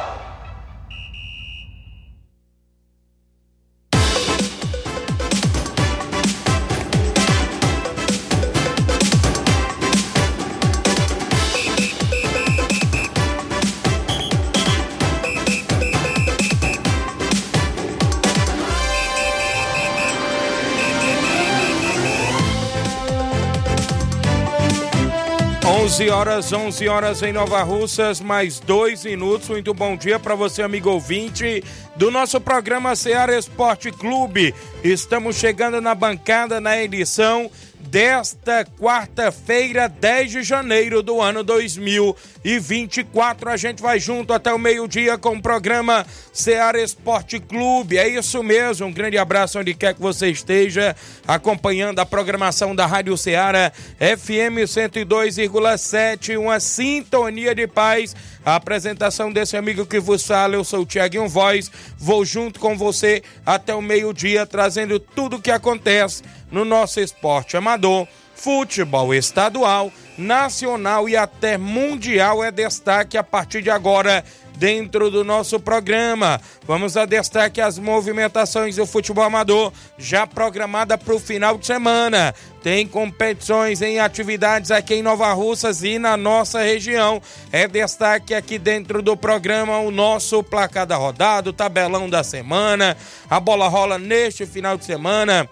Onze horas em Nova Russas, mais 2 minutos. Muito bom dia para você, amigo ouvinte do nosso programa Ceará Esporte Clube. Estamos chegando na bancada na edição desta quarta-feira, 10 de janeiro do ano 2024. A gente vai junto até o meio-dia com o programa Ceará Esporte Clube. É isso mesmo, um grande abraço onde quer que você esteja acompanhando a programação da Rádio Ceará FM 102,7, uma sintonia de paz. A apresentação desse amigo que vos fala, eu sou o Thiaguinho Voz, vou junto com você até o meio-dia, trazendo tudo o que acontece no nosso esporte amador, futebol estadual, nacional e até mundial é destaque a partir de agora dentro do nosso programa. Vamos a destaque as movimentações do futebol amador já programada para o final de semana. Tem competições em atividades aqui em Nova Russas e na nossa região. É destaque aqui dentro do programa o nosso placar da rodada, o tabelão da semana. A bola rola neste final de semana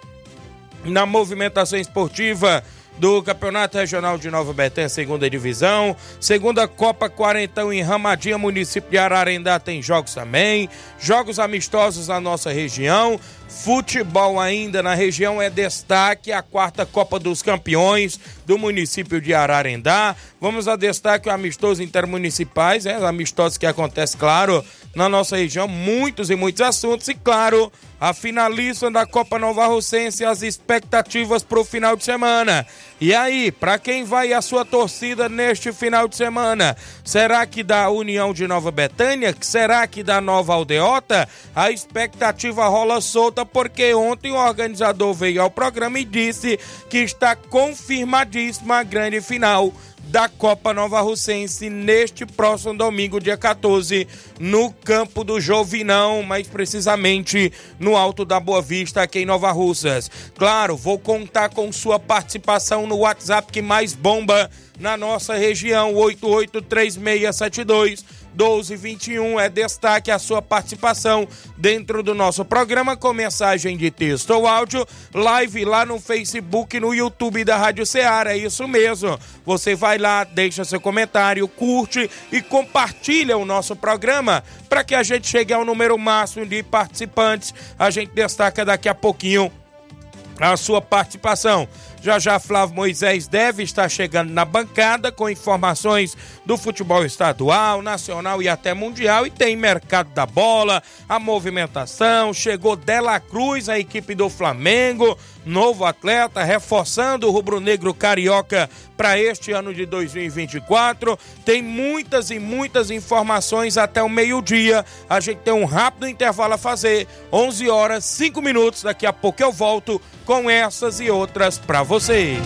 na movimentação esportiva do Campeonato Regional de Nova Betânia, segunda divisão, segunda Copa Quarentão em Ramadinha, município de Ararendá, tem jogos também, jogos amistosos na nossa região, futebol ainda na região é destaque, a quarta Copa dos Campeões do município de Ararendá. Vamos a destaque amistosos intermunicipais, amistosos que acontecem, claro, na nossa região, muitos e muitos assuntos e, claro, a finalista da Copa Nova Russense, as expectativas para o final de semana. E aí, para quem vai a sua torcida neste final de semana? Será que da União de Nova Betânia? Será que da Nova Aldeota? A expectativa rola solta porque ontem o organizador veio ao programa e disse que está confirmadíssima a grande final da Copa Nova Russense neste próximo domingo, dia 14, no campo do Jovinão, mais precisamente no Alto da Boa Vista, aqui em Nova Russas. Claro, vou contar com sua participação no WhatsApp que mais bomba na nossa região, 8836721221. É destaque a sua participação dentro do nosso programa com mensagem de texto ou áudio, live lá no Facebook e no YouTube da Rádio Ceará. É isso mesmo, você vai lá, deixa seu comentário, curte e compartilha o nosso programa para que a gente chegue ao número máximo de participantes. A gente destaca daqui a pouquinho a sua participação. Já Flávio Moisés deve estar chegando na bancada com informações do futebol estadual, nacional e até mundial, e tem mercado da bola, a movimentação, chegou Dela Cruz, a equipe do Flamengo, novo atleta, reforçando o rubro-negro carioca para este ano de 2024, tem muitas e muitas informações até o meio-dia. A gente tem um rápido intervalo a fazer, 11 horas, 5 minutos, daqui a pouco eu volto com essas e outras para você.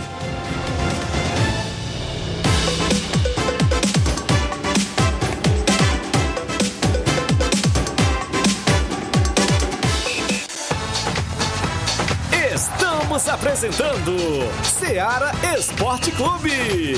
Estamos apresentando Ceará Esporte Clube.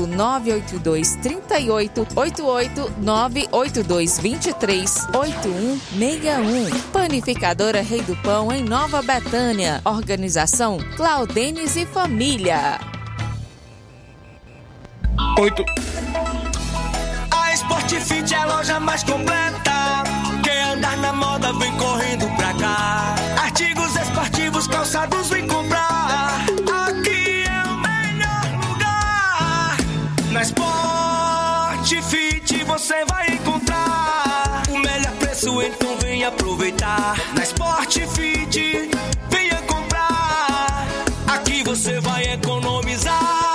982 38 88 982 23 8161. Panificadora Rei do Pão, em Nova Betânia. Organização Claudenes e Família. 8. A Sportfit é a loja mais completa. Quem andar na moda vem correndo pra cá. Artigos esportivos, calçados, vem comprar. Aqui é o melhor lugar. Na Sportfit você vai encontrar o melhor preço, então vem aproveitar. Na Sportfit, venha comprar. Aqui você vai economizar.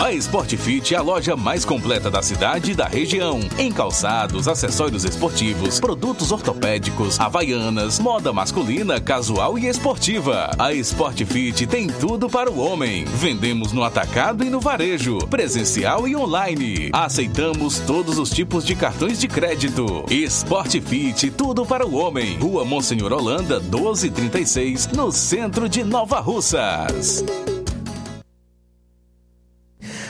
A Sportfit é a loja mais completa da cidade e da região. Em calçados, acessórios esportivos, produtos ortopédicos, havaianas, moda masculina, casual e esportiva. A Sportfit tem tudo para o homem. Vendemos no atacado e no varejo, presencial e online. Aceitamos todos os tipos de cartões de crédito. Sportfit, tudo para o homem. Rua Monsenhor Holanda, 1236, no centro de Nova Russas.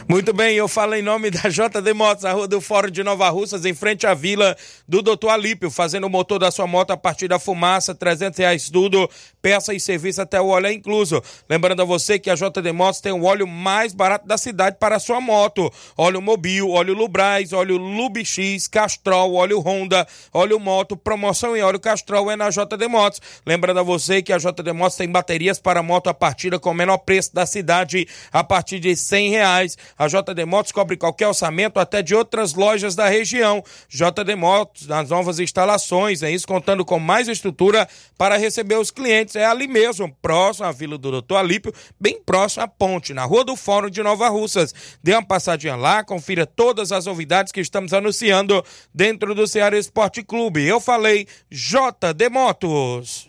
Muito bem, eu falo em nome da JD Motos, a rua do Fórum de Nova Russas, em frente à vila do Dr. Alípio, fazendo o motor da sua moto a partir da fumaça, R$300 tudo, peça e serviço até o óleo é incluso. Lembrando a você que a JD Motos tem o óleo mais barato da cidade para a sua moto. Óleo Mobil, óleo Lubrais, óleo Lubix, Castrol, óleo Honda, óleo Moto, promoção em óleo Castrol é na JD Motos. Lembrando a você que a JD Motos tem baterias para moto a partir com o menor preço da cidade, a partir de R$100. A JD Motos cobre qualquer orçamento, até de outras lojas da região. JD Motos, nas novas instalações, é isso, contando com mais estrutura para receber os clientes. É ali mesmo, próximo à Vila do Doutor Alípio, bem próximo à ponte, na Rua do Fórum de Nova Russas. Dê uma passadinha lá, confira todas as novidades que estamos anunciando dentro do Ceará Esporte Clube. Eu falei JD Motos.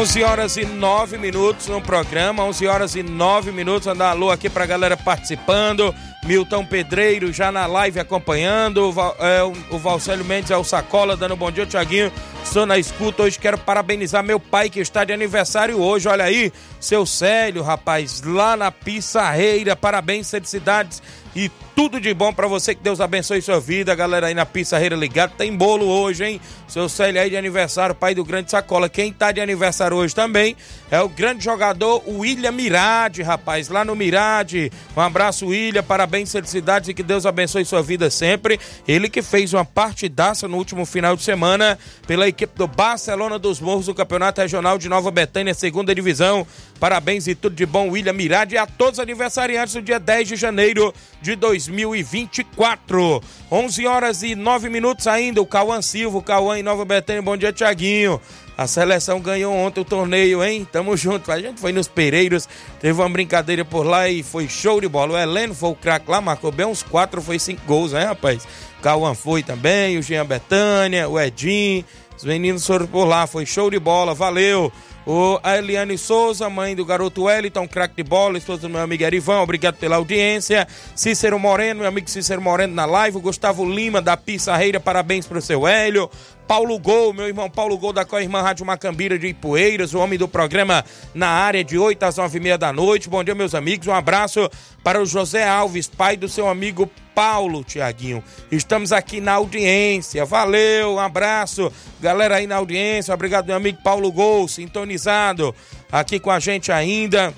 11h09 no programa, 11h09, mandar um alô aqui pra galera participando, Milton Pedreiro já na live acompanhando, o Valcélio Mendes é o Sacola, dando bom dia, Thiaguinho, estou na escuta, hoje quero parabenizar meu pai que está de aniversário hoje, olha aí, seu Célio, rapaz, lá na Pissarreira, parabéns, felicidades e tudo de bom pra você, que Deus abençoe sua vida, galera aí na Pissarreira ligada, tem bolo hoje, hein? Seu Célio aí de aniversário, pai do grande Sacola. Quem tá de aniversário hoje também é o grande jogador William Mirade, rapaz, lá no Mirade. Um abraço, William, parabéns, felicidades e que Deus abençoe sua vida sempre. Ele que fez uma partidaça no último final de semana pela equipe do Barcelona dos Morros do Campeonato Regional de Nova Betânia, segunda divisão. Parabéns e tudo de bom, William Mirade, e a todos os aniversariantes do dia 10 de janeiro de 2024. 11h09 ainda, o Cauã Silva, o Cauã em Nova Betânia, bom dia, Thiaguinho. A seleção ganhou ontem o torneio, hein? Tamo junto, a gente foi nos Pereiros, teve uma brincadeira por lá e foi show de bola. O Heleno foi o craque lá, marcou bem uns 4, foi 5 gols, né, rapaz? O Cauã foi também, o Jean Betânia, o Edinho, os meninos foram por lá, foi show de bola, valeu. A Eliane Souza, mãe do garoto Wellington, craque de bola, esposa do meu amigo Erivan, obrigado pela audiência. Cícero Moreno, meu amigo Cícero Moreno na live. O Gustavo Lima, da Pissarreira, parabéns pro seu Hélio. Paulo Gol, meu irmão Paulo Gol, da co-irmã Rádio Macambira de Ipueiras, o homem do programa na área de 8h às 9h30 da noite. Bom dia, meus amigos, um abraço para o José Alves, pai do seu amigo Paulo, Thiaguinho. Estamos aqui na audiência, valeu, um abraço, galera aí na audiência, obrigado, meu amigo Paulo Gol, sintonizado aqui com a gente ainda.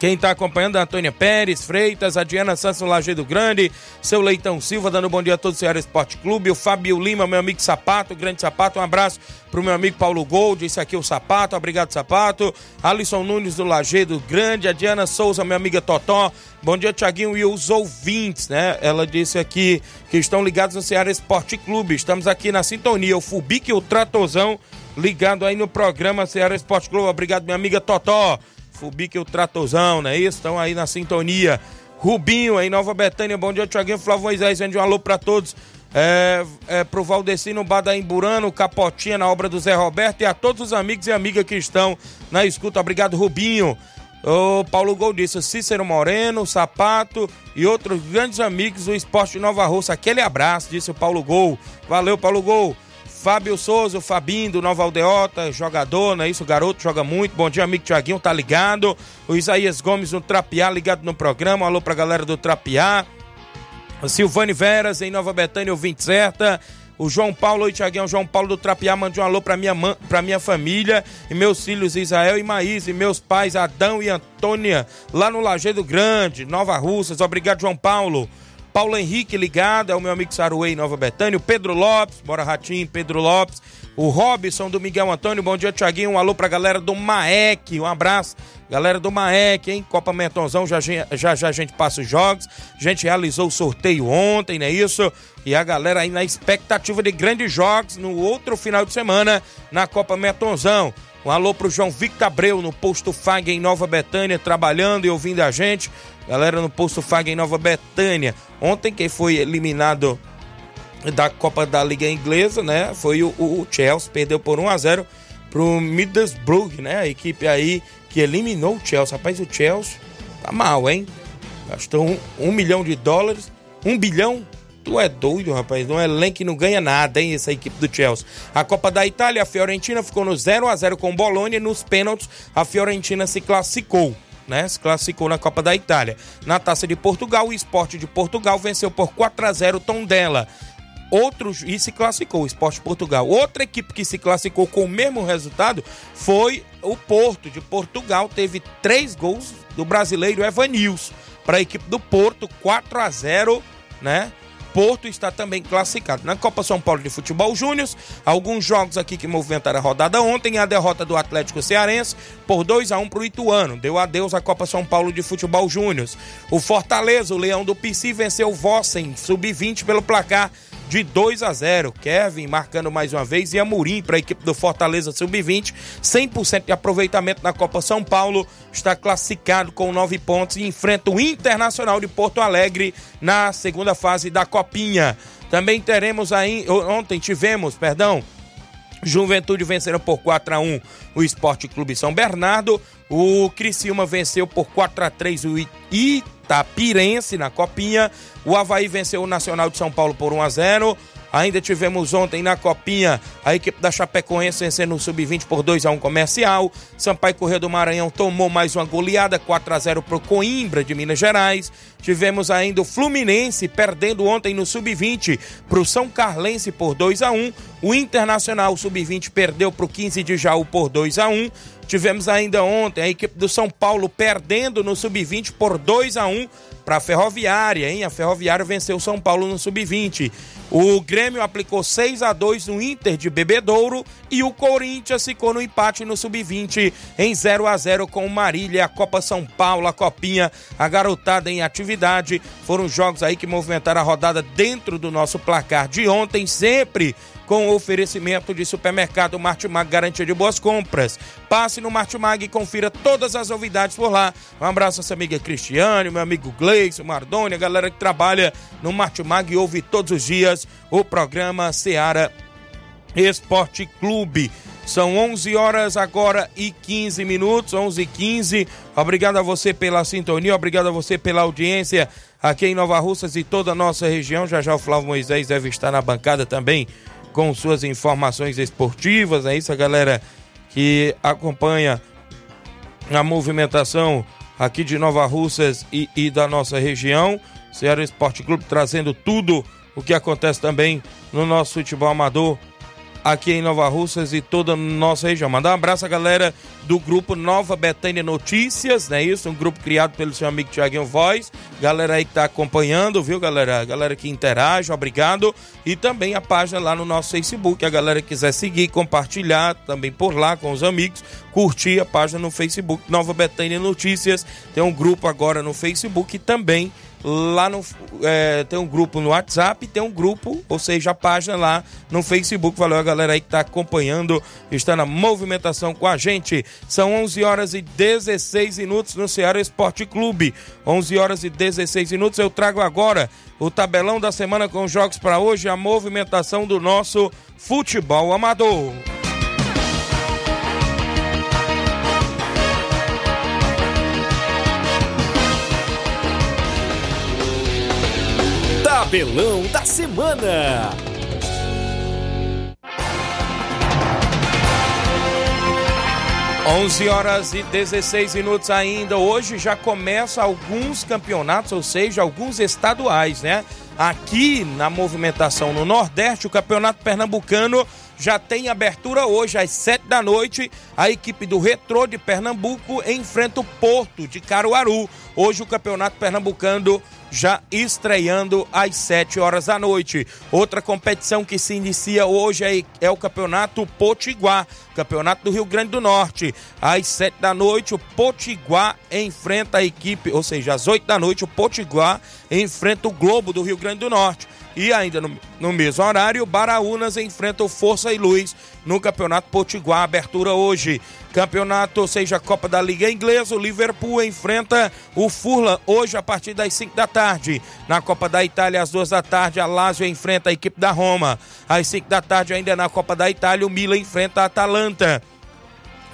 Quem está acompanhando é a Antônia Pérez, Freitas, a Diana Santos, Laje do Grande, seu Leitão Silva, dando bom dia a todo o Ceará Esporte Clube, o Fábio Lima, meu amigo Sapato, grande Sapato, um abraço pro meu amigo Paulo Gol, disse aqui o Sapato, obrigado Sapato, Alisson Nunes do Laje do Grande, a Diana Souza, minha amiga Totó, bom dia Thiaguinho e os ouvintes, né? Ela disse aqui que estão ligados no Ceará Esporte Clube, estamos aqui na sintonia, o Fubique e o Tratozão ligado aí no programa Ceará Esporte Clube, obrigado minha amiga Totó, Fubique e o Tratozão, né? Isso, estão aí na sintonia. Rubinho aí, Nova Betânia, bom dia Thiaguinho, Flávio Moisés, vende um alô pra todos. Pro Valdeci no Bar da Imburano, Capotinha na obra do Zé Roberto e a todos os amigos e amigas que estão na escuta, obrigado Rubinho. O Paulo Gol disse, Cícero Moreno, Sapato e outros grandes amigos do Esporte de Nova Russa, aquele abraço, disse o Paulo Gol, valeu Paulo Gol. Fábio Souza, o Fabinho do Nova Aldeota, jogador, não é isso? O garoto joga muito. Bom dia, amigo Thiaguinho, tá ligado? O Isaías Gomes do Trapiá, ligado no programa, alô pra galera do Trapiá. O Silvane Veras, em Nova Betânia, ouvinte certa. O João Paulo, oi Thiaguinho, o João Paulo do Trapiá, mandou um alô pra minha família e meus filhos Israel e Maís e meus pais Adão e Antônia, lá no Lajedo Grande, Nova Russas. Obrigado, João Paulo. Paulo Henrique ligado, é o meu amigo Saruei, Nova Betânia. O Pedro Lopes, bora Ratinho, Pedro Lopes. O Robson do Miguel Antônio, bom dia Thiaguinho, um alô pra galera do Maek, um abraço, galera do Maek, hein, Copa Mentonzão, já a gente passa os jogos, a gente realizou o sorteio ontem, não é isso? E a galera aí na expectativa de grandes jogos no outro final de semana na Copa Mentonzão. Um alô pro João Victor Abreu no Posto Fag em Nova Betânia, trabalhando e ouvindo a gente, galera no Posto Fag em Nova Betânia. Ontem quem foi eliminado da Copa da Liga Inglesa, né? Foi o Chelsea, perdeu por 1-0 pro Middlesbrough, né? A equipe aí que eliminou o Chelsea. Rapaz, o Chelsea tá mal, hein? Gastou $1 milhão. $1 bilhão? Tu é doido, rapaz. Não é elenco que não ganha nada, hein? Essa equipe do Chelsea. A Copa da Itália, a Fiorentina ficou no 0-0 com o Bologna. Nos pênaltis, a Fiorentina se classificou. Né? Se classificou na Copa da Itália. Na Taça de Portugal, o Sport de Portugal venceu por 4-0 o Tondela. E se classificou o Sport de Portugal. Outra equipe que se classificou com o mesmo resultado foi o Porto de Portugal. Teve 3 gols do brasileiro Evanilson para a equipe do Porto, 4-0, né? Porto está também classificado. Na Copa São Paulo de Futebol Júnior, alguns jogos aqui que movimentaram a rodada ontem, a derrota do Atlético Cearense por 2-1 para o Ituano, deu adeus à Copa São Paulo de Futebol Júnior. O Fortaleza, o Leão do Pici, venceu o Vossen, sub-20 pelo placar de 2-0, Kevin marcando mais uma vez e Amorim para a equipe do Fortaleza Sub-20, 100% de aproveitamento na Copa São Paulo, está classificado com 9 pontos e enfrenta o Internacional de Porto Alegre na segunda fase da Copinha. Também tivemos Juventude venceram por 4-1 o Esporte Clube São Bernardo, o Criciúma venceu por 4-3 o Itapirense na Copinha, o Avaí venceu o Nacional de São Paulo por 1-0, ainda tivemos ontem na Copinha a equipe da Chapecoense vencendo o Sub-20 por 2-1 Comercial, Sampaio Corrêa do Maranhão tomou mais uma goleada, 4-0 pro Coimbra de Minas Gerais, tivemos ainda o Fluminense perdendo ontem no Sub-20 pro São Carlense por 2-1, o Internacional Sub-20 perdeu pro 15 de Jaú por 2-1, tivemos ainda ontem a equipe do São Paulo perdendo no Sub-20 por 2-1 para a Ferroviária, hein? A Ferroviária venceu o São Paulo no Sub-20. O Grêmio aplicou 6-2 no Inter de Bebedouro e o Corinthians ficou no empate no Sub-20 em 0-0 com o Marília, a Copa São Paulo, a Copinha, a garotada em atividade. Foram jogos aí que movimentaram a rodada dentro do nosso placar de ontem, sempre com oferecimento de Supermercado Martimag, garantia de boas compras. Passe no Martimag e confira todas as novidades por lá. Um abraço a essa amiga Cristiane, meu amigo Gleison, Mardoni, a galera que trabalha no Martimag e ouve todos os dias o programa Ceará Esporte Clube. São 11 horas agora e 15 minutos, 11h15. Obrigado a você pela sintonia, obrigado a você pela audiência aqui em Nova Russas e toda a nossa região. Já o Flávio Moisés deve estar na bancada também com suas informações esportivas, é isso, a galera que acompanha a movimentação aqui de Nova Russas e da nossa região, Ceará Esporte Clube trazendo tudo o que acontece também no nosso futebol amador aqui em Nova Russas e toda a nossa região. Mandar um abraço à galera do grupo Nova Betânia Notícias, né? Isso, um grupo criado pelo seu amigo Thiaguinho Voz. Galera aí que tá acompanhando, viu, galera? A galera que interage, obrigado. E também a página lá no nosso Facebook, a galera que quiser seguir, compartilhar também por lá com os amigos, curtir a página no Facebook Nova Betânia Notícias. Tem um grupo agora no Facebook e também lá no, tem um grupo no WhatsApp, tem um grupo, ou seja, a página lá no Facebook. Valeu a galera aí que está acompanhando, está na movimentação com a gente. São 11h16 no Ceará Esporte Clube. 11h16, eu trago agora o tabelão da semana com os jogos para hoje, a movimentação do nosso futebol amador. Tabelão da semana. Onze horas e 16 ainda. Hoje já começa alguns campeonatos, ou seja, alguns estaduais, né? Aqui na movimentação no Nordeste, o Campeonato Pernambucano já tem abertura hoje às 19h. A equipe do Retrô de Pernambuco enfrenta o Porto de Caruaru. Hoje o Campeonato Pernambucano já estreando às 19h. Outra competição que se inicia hoje é o Campeonato Potiguar, Campeonato do Rio Grande do Norte. Às 19h, o Potiguar enfrenta a equipe, ou seja, às 20h, o Potiguar enfrenta o Globo do Rio Grande do Norte. E ainda no mesmo horário, Baraunas enfrenta o Força e Luz no Campeonato Potiguar, abertura hoje. Campeonato, ou seja, Copa da Liga Inglesa, o Liverpool enfrenta o Fulham hoje a partir das 17h. Na Copa da Itália, às 14h, a Lazio enfrenta a equipe da Roma. Às 17h, ainda na Copa da Itália, o Milan enfrenta a Atalanta.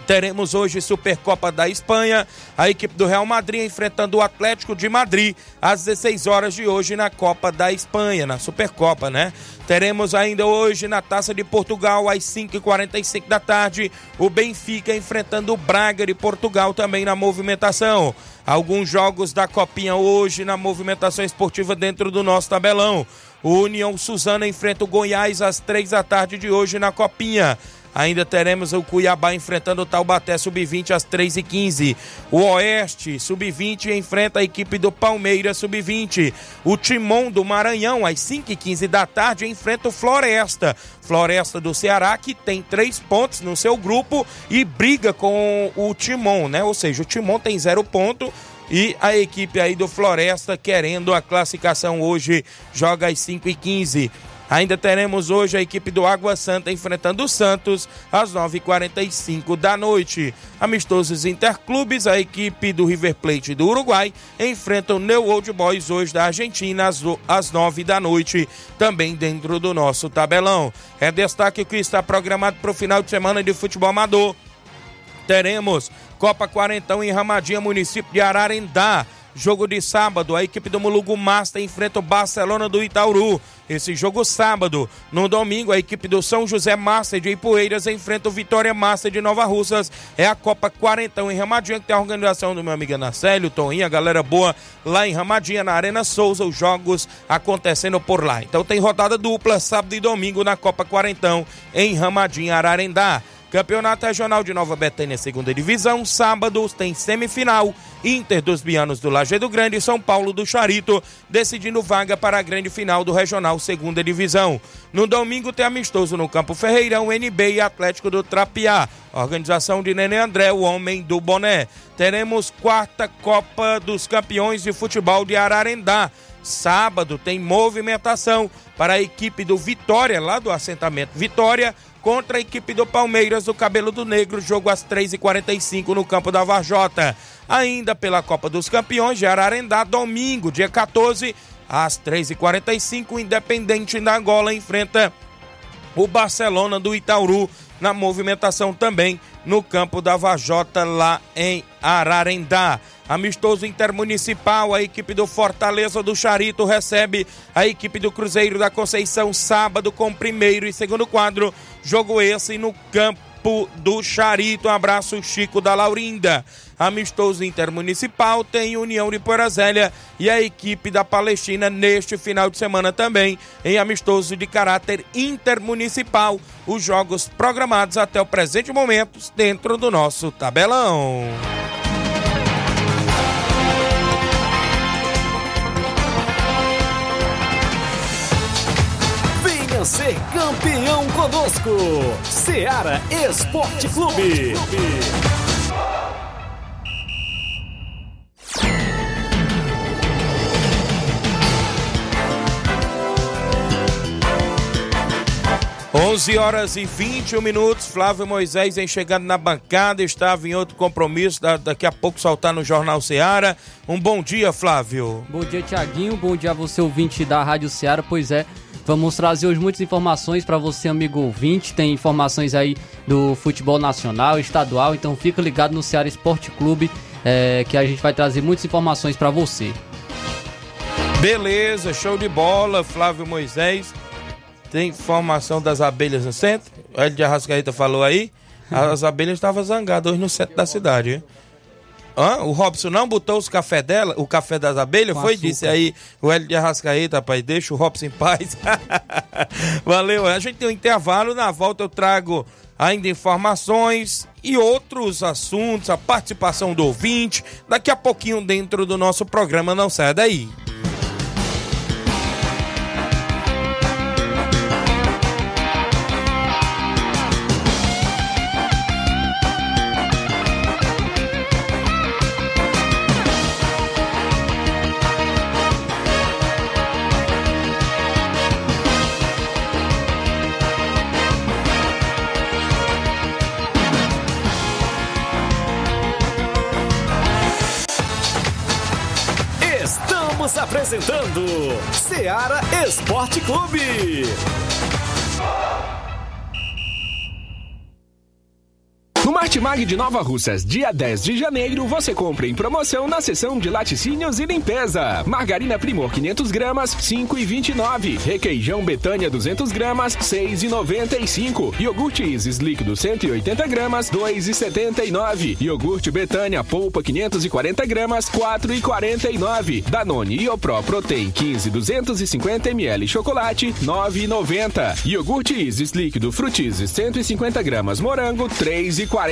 Teremos hoje Supercopa da Espanha, a equipe do Real Madrid enfrentando o Atlético de Madrid às 16h de hoje na Copa da Espanha, na Supercopa, né? Teremos ainda hoje na Taça de Portugal às 17h45, o Benfica enfrentando o Braga de Portugal também na movimentação. Alguns jogos da Copinha hoje na movimentação esportiva dentro do nosso tabelão. O União Suzana enfrenta o Goiás às 15h de hoje na Copinha. Ainda teremos o Cuiabá enfrentando o Taubaté Sub-20 às 3h15. O Oeste Sub-20 enfrenta a equipe do Palmeiras Sub-20. O Timon do Maranhão às 17h15 enfrenta o Floresta. Floresta do Ceará, que tem 3 pontos no seu grupo e briga com o Timon, né? Ou seja, o Timon tem 0 ponto. E a equipe aí do Floresta querendo a classificação hoje joga às 5h15. Ainda teremos hoje a equipe do Água Santa enfrentando o Santos às 21h45. Amistosos interclubes, a equipe do River Plate do Uruguai enfrenta o New Old Boys hoje da Argentina às 21h, também dentro do nosso tabelão. É destaque o que está programado para o final de semana de futebol amador. Teremos Copa Quarentão em Ramadinha, município de Ararendá. Jogo de sábado, a equipe do Mulugu Master enfrenta o Barcelona do Itaúru. Esse jogo sábado. No domingo, a equipe do São José Master de Ipueiras enfrenta o Vitória Master de Nova Russas. É a Copa Quarentão em Ramadinha, que tem a organização do meu amigo Anacélio, Toninha, galera boa lá em Ramadinha, na Arena Souza, os jogos acontecendo por lá. Então tem rodada dupla, sábado e domingo, na Copa Quarentão em Ramadinha, Ararendá. Campeonato Regional de Nova Betânia, 2ª Divisão, sábado tem semifinal, Inter dos Bianos do Laje do Grande e São Paulo do Xarito, decidindo vaga para a grande final do Regional 2ª Divisão. No domingo tem amistoso no Campo Ferreirão, NB e Atlético do Trapiá, organização de Nenê André, o homem do boné. Teremos 4ª Copa dos Campeões de Futebol de Ararendá. Sábado tem movimentação para a equipe do Vitória, lá do assentamento Vitória, contra a equipe do Palmeiras do Cabelo do Negro, jogo às 3h45 no campo da Varjota. Ainda pela Copa dos Campeões de Ararendá, domingo, dia 14, às 3h45, o Independente da Angola enfrenta o Barcelona do Itaúru, na movimentação também no campo da Varjota, lá em Ararendá. Amistoso intermunicipal, a equipe do Fortaleza do Xarito recebe a equipe do Cruzeiro da Conceição, sábado com 1º e 2º quadro, jogo esse no campo campo do Xarita. Um abraço, Chico da Laurinda. Amistoso Intermunicipal tem União de Porazélia e a equipe da Palestina neste final de semana também em amistoso de caráter intermunicipal. Os jogos programados até o presente momento dentro do nosso tabelão. Venha ser campeão conosco, Ceará Esporte Clube. Onze horas e 21 minutos, Flávio Moisés vem chegando na bancada, estava em outro compromisso, daqui a pouco soltar no Jornal Seara. Um bom dia, Flávio. Bom dia, Thiaguinho, bom dia a você, ouvinte da Rádio Seara. Pois é, vamos trazer hoje muitas informações para você, amigo ouvinte. Tem informações aí do futebol nacional, estadual, então fica ligado no Ceará Esporte Clube, que a gente vai trazer muitas informações para você. Beleza, show de bola, Flávio Moisés. Tem formação das abelhas no centro. O Hélio de Arrascaeta falou aí. As abelhas estavam zangadas hoje no centro da cidade. Hã? O Robson não botou os café dela, o café das abelhas? Foi, disse aí o Hélio de Arrascaeta, rapaz. Deixa o Robson em paz. Valeu. A gente tem um intervalo. Na volta eu trago ainda informações e outros assuntos. A participação do ouvinte. Daqui a pouquinho dentro do nosso programa. Não saia daí. Apresentando Ceará Esporte Clube. 'Martimag de Nova Russas, dia 10 de janeiro, você compra em promoção na seção de laticínios e limpeza. Margarina Primor 500 gramas, 5,29. Requeijão Betânia 200 gramas, 6,95. Iogurte Isis líquido 180 gramas, 2,79. Iogurte Betânia polpa 540 gramas, 4,49. Danone Iopro Protein 15, 250 ml chocolate, 9,90. Iogurte Isis líquido Frutizes 150 gramas, morango, 3,49.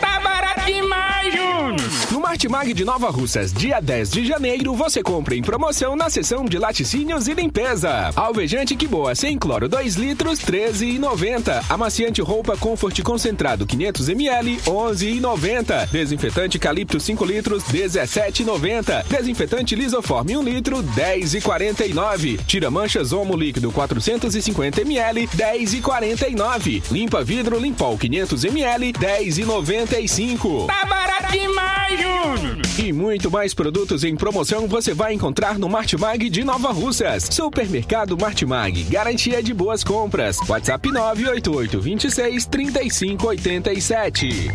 Tá barato demais, Júnior! No Martimag de Nova Russas, dia 10 de janeiro, você compra em promoção na seção de laticínios e limpeza. Alvejante que boa sem cloro 2 litros, 13,90. Amaciante roupa Comfort concentrado 500 ml, 11,90. Desinfetante Calipto 5 litros, 17,90. Desinfetante Lisoforme 1 litro, 10,49. Tira manchas Omo líquido 450 ml, 10,49. Limpa vidro Limpol 500 ml, 10,95. Tá barato demais, Júnior! E muito mais produtos em promoção você vai encontrar no Martimag de Nova Russas. Supermercado Martimag, garantia de boas compras. WhatsApp 988263587.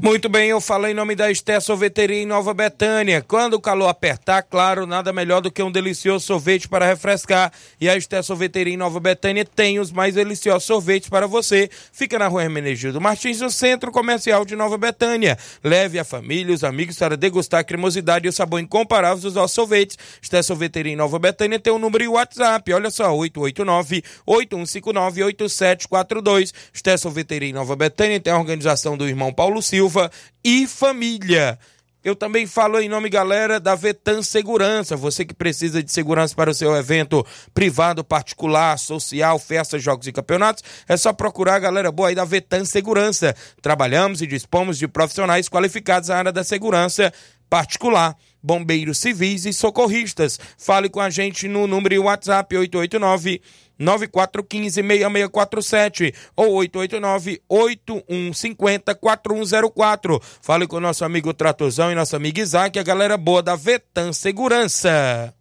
Muito bem, eu falei em nome da Esté Soveteria em Nova Betânia. Quando o calor apertar, claro, nada melhor do que um delicioso sorvete para refrescar. E a Esté Soveteria em Nova Betânia tem os mais deliciosos sorvetes para você. Fica na rua Hermenegildo Martins, no Centro Comercial de Nova Betânia. Leve a família e os amigos para degustar a cremosidade e o sabor incomparáveis dos nossos sorvetes. Esté Soveteria em Nova Betânia tem um número e WhatsApp. Olha só, 889-8159-8742. Esté Soveteria em Nova Betânia tem a organização do irmão Paulo Silva e família. Eu também falo em nome, galera, da Vetan Segurança. Você que precisa de segurança para o seu evento privado, particular, social, festas, jogos e campeonatos, é só procurar a galera boa aí da Vetan Segurança. Trabalhamos e dispomos de profissionais qualificados na área da segurança particular, bombeiros civis e socorristas. Fale com a gente no número e WhatsApp 889-9415-6647 ou 889-8150-4104. Fale com o nosso amigo Tratozão e nossa amiga Isaac, a galera boa da Vetan Segurança.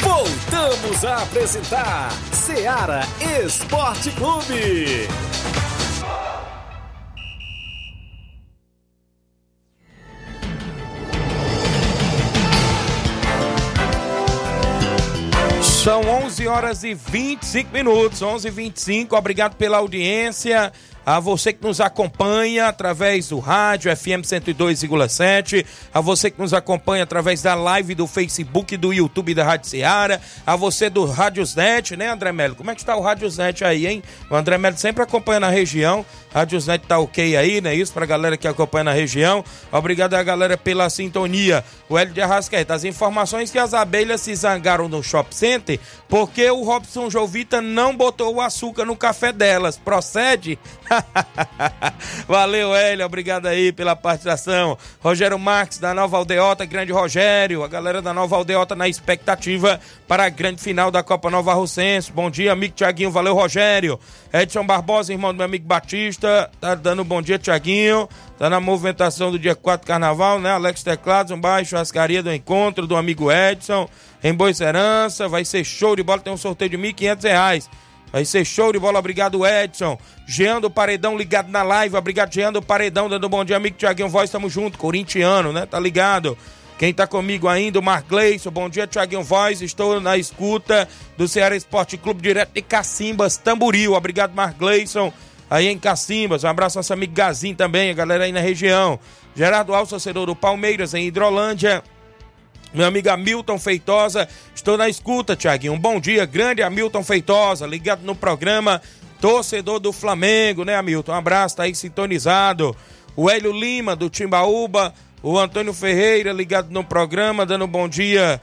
Voltamos a apresentar Ceará Esporte Clube. 11 São 11 horas e 25 minutos, 11h25. Obrigado pela audiência. A você que nos acompanha através do rádio FM 102,7, a você que nos acompanha através da live do Facebook, do YouTube da Rádio Seara, a você do Radiosnet, né, André Melo? Como é que está o Radiosnet aí, hein? O André Melo sempre acompanha na região, Radiosnet tá ok aí, né? Isso pra galera que acompanha na região. Obrigado a galera pela sintonia. O Hélio de Arrasqueta, as informações que as abelhas se zangaram no Shop Center porque o Robson Jovita não botou o açúcar no café delas. Procede? Valeu, Hélio, obrigado aí pela participação. Rogério Marques da Nova Aldeota, grande Rogério, a galera da Nova Aldeota na expectativa para a grande final da Copa Nova Russense. Bom dia, amigo Thiaguinho, valeu, Rogério. Edson Barbosa, irmão do meu amigo Batista, tá dando um bom dia, Thiaguinho. Tá na movimentação do dia 4 Carnaval, né? Alex Teclados, um baixo, churrascaria do encontro do amigo Edson em Boa Esperança, vai ser show de bola, tem um sorteio de R$1.500. Vai ser show de bola, obrigado, Edson. Jean do Paredão ligado na live, obrigado, Jean do Paredão, dando um bom dia, amigo Thiaguinho Voz, tamo junto, corintiano, né, tá ligado? Quem tá comigo ainda, o Mark Gleison, bom dia, Thiaguinho Voz, estou na escuta do Ceará Esporte Clube, direto de Cacimbas, Tamboril, obrigado, Mark Gleison, aí em Cacimbas, um abraço ao nosso amigo Gazinho também, a galera aí na região. Gerardo Alça, torcedor do Palmeiras, em Hidrolândia. Meu amigo Hamilton Feitosa, estou na escuta, Thiaguinho. Um bom dia, grande Hamilton Feitosa, ligado no programa, torcedor do Flamengo, né, Hamilton? Um abraço, tá aí sintonizado. O Hélio Lima, do Timbaúba, o Antônio Ferreira, ligado no programa, dando um bom dia,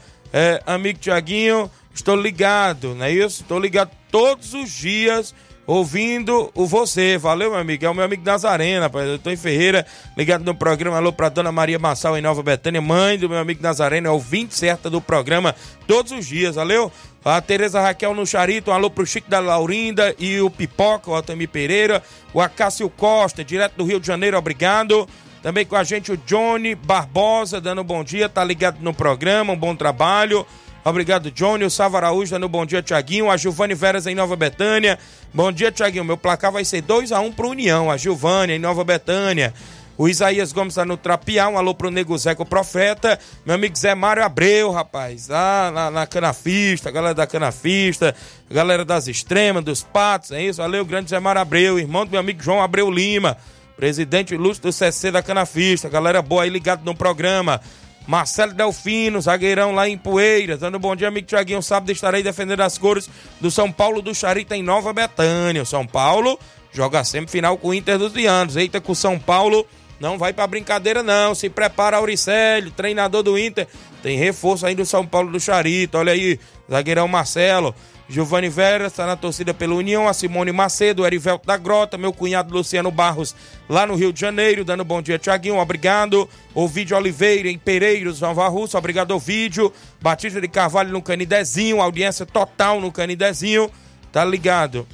amigo Thiaguinho. Estou ligado, não é isso? Estou ligado todos os dias, ouvindo o você, valeu, meu amigo, é o meu amigo Nazarena, rapaz, eu tô em Ferreira, ligado no programa, alô pra Dona Maria Massal em Nova Betânia, mãe do meu amigo Nazarena, é ouvinte certa do programa, todos os dias, valeu? A Tereza Raquel no Xarita, um alô pro Chico da Laurinda e o Pipoca, o Altamir Pereira, o Acácio Costa, direto do Rio de Janeiro, obrigado. Também com a gente o Johnny Barbosa, dando um bom dia, tá ligado no programa, um bom trabalho. Obrigado, Johnny. O Sava Araújo dando bom dia, Thiaguinho. A Giovane Veras em Nova Betânia. Bom dia, Thiaguinho. Meu placar vai ser 2-1 pro União. A Giovane em Nova Betânia. O Isaías Gomes tá no Trapiá. Um alô pro Nego Zeca, o Profeta. Meu amigo Zé Mário Abreu, rapaz. Ah, na Canafista. A galera da Canafista. A galera das Extremas, dos Patos. É isso. Valeu, grande Zé Mário Abreu. Irmão do meu amigo João Abreu Lima. Presidente Lúcio do CC da Canafista. Galera boa aí ligado no programa. Marcelo Delfino, zagueirão lá em Poeiras, dando bom dia, amigo Thiaguinho. Sábado estarei defendendo as cores do São Paulo do Xarita em Nova Betânia. O São Paulo joga semifinal com o Inter dos Vianos. Eita, com o São Paulo não vai pra brincadeira não. Se prepara, Auricélio, treinador do Inter. Tem reforço aí do São Paulo do Xarita. Olha aí, zagueirão Marcelo. Giovanni Veras está na torcida pela União, a Simone Macedo, o Erivelto da Grota, meu cunhado Luciano Barros, lá no Rio de Janeiro, dando bom dia, Thiaguinho, obrigado. Ovidio Oliveira, em Pereiros, Nova Russa, obrigado, Ovidio. Batista de Carvalho no Canindezinho, audiência total no Canindezinho, tá ligado?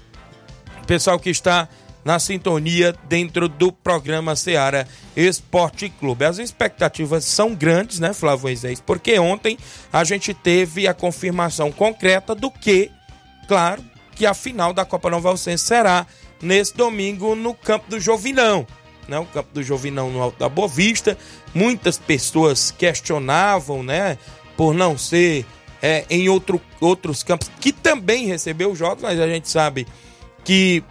Pessoal que está na sintonia dentro do programa Ceará Esporte Clube. As expectativas são grandes, né, Flávio Moisés? Porque ontem a gente teve a confirmação concreta do que... Claro que a final da Copa Nova Russense será nesse domingo no campo do Jovinão, né? O campo do Jovinão no Alto da Boa Vista. Muitas pessoas questionavam, né? Por não ser em outros campos que também recebeu jogos, mas a gente sabe que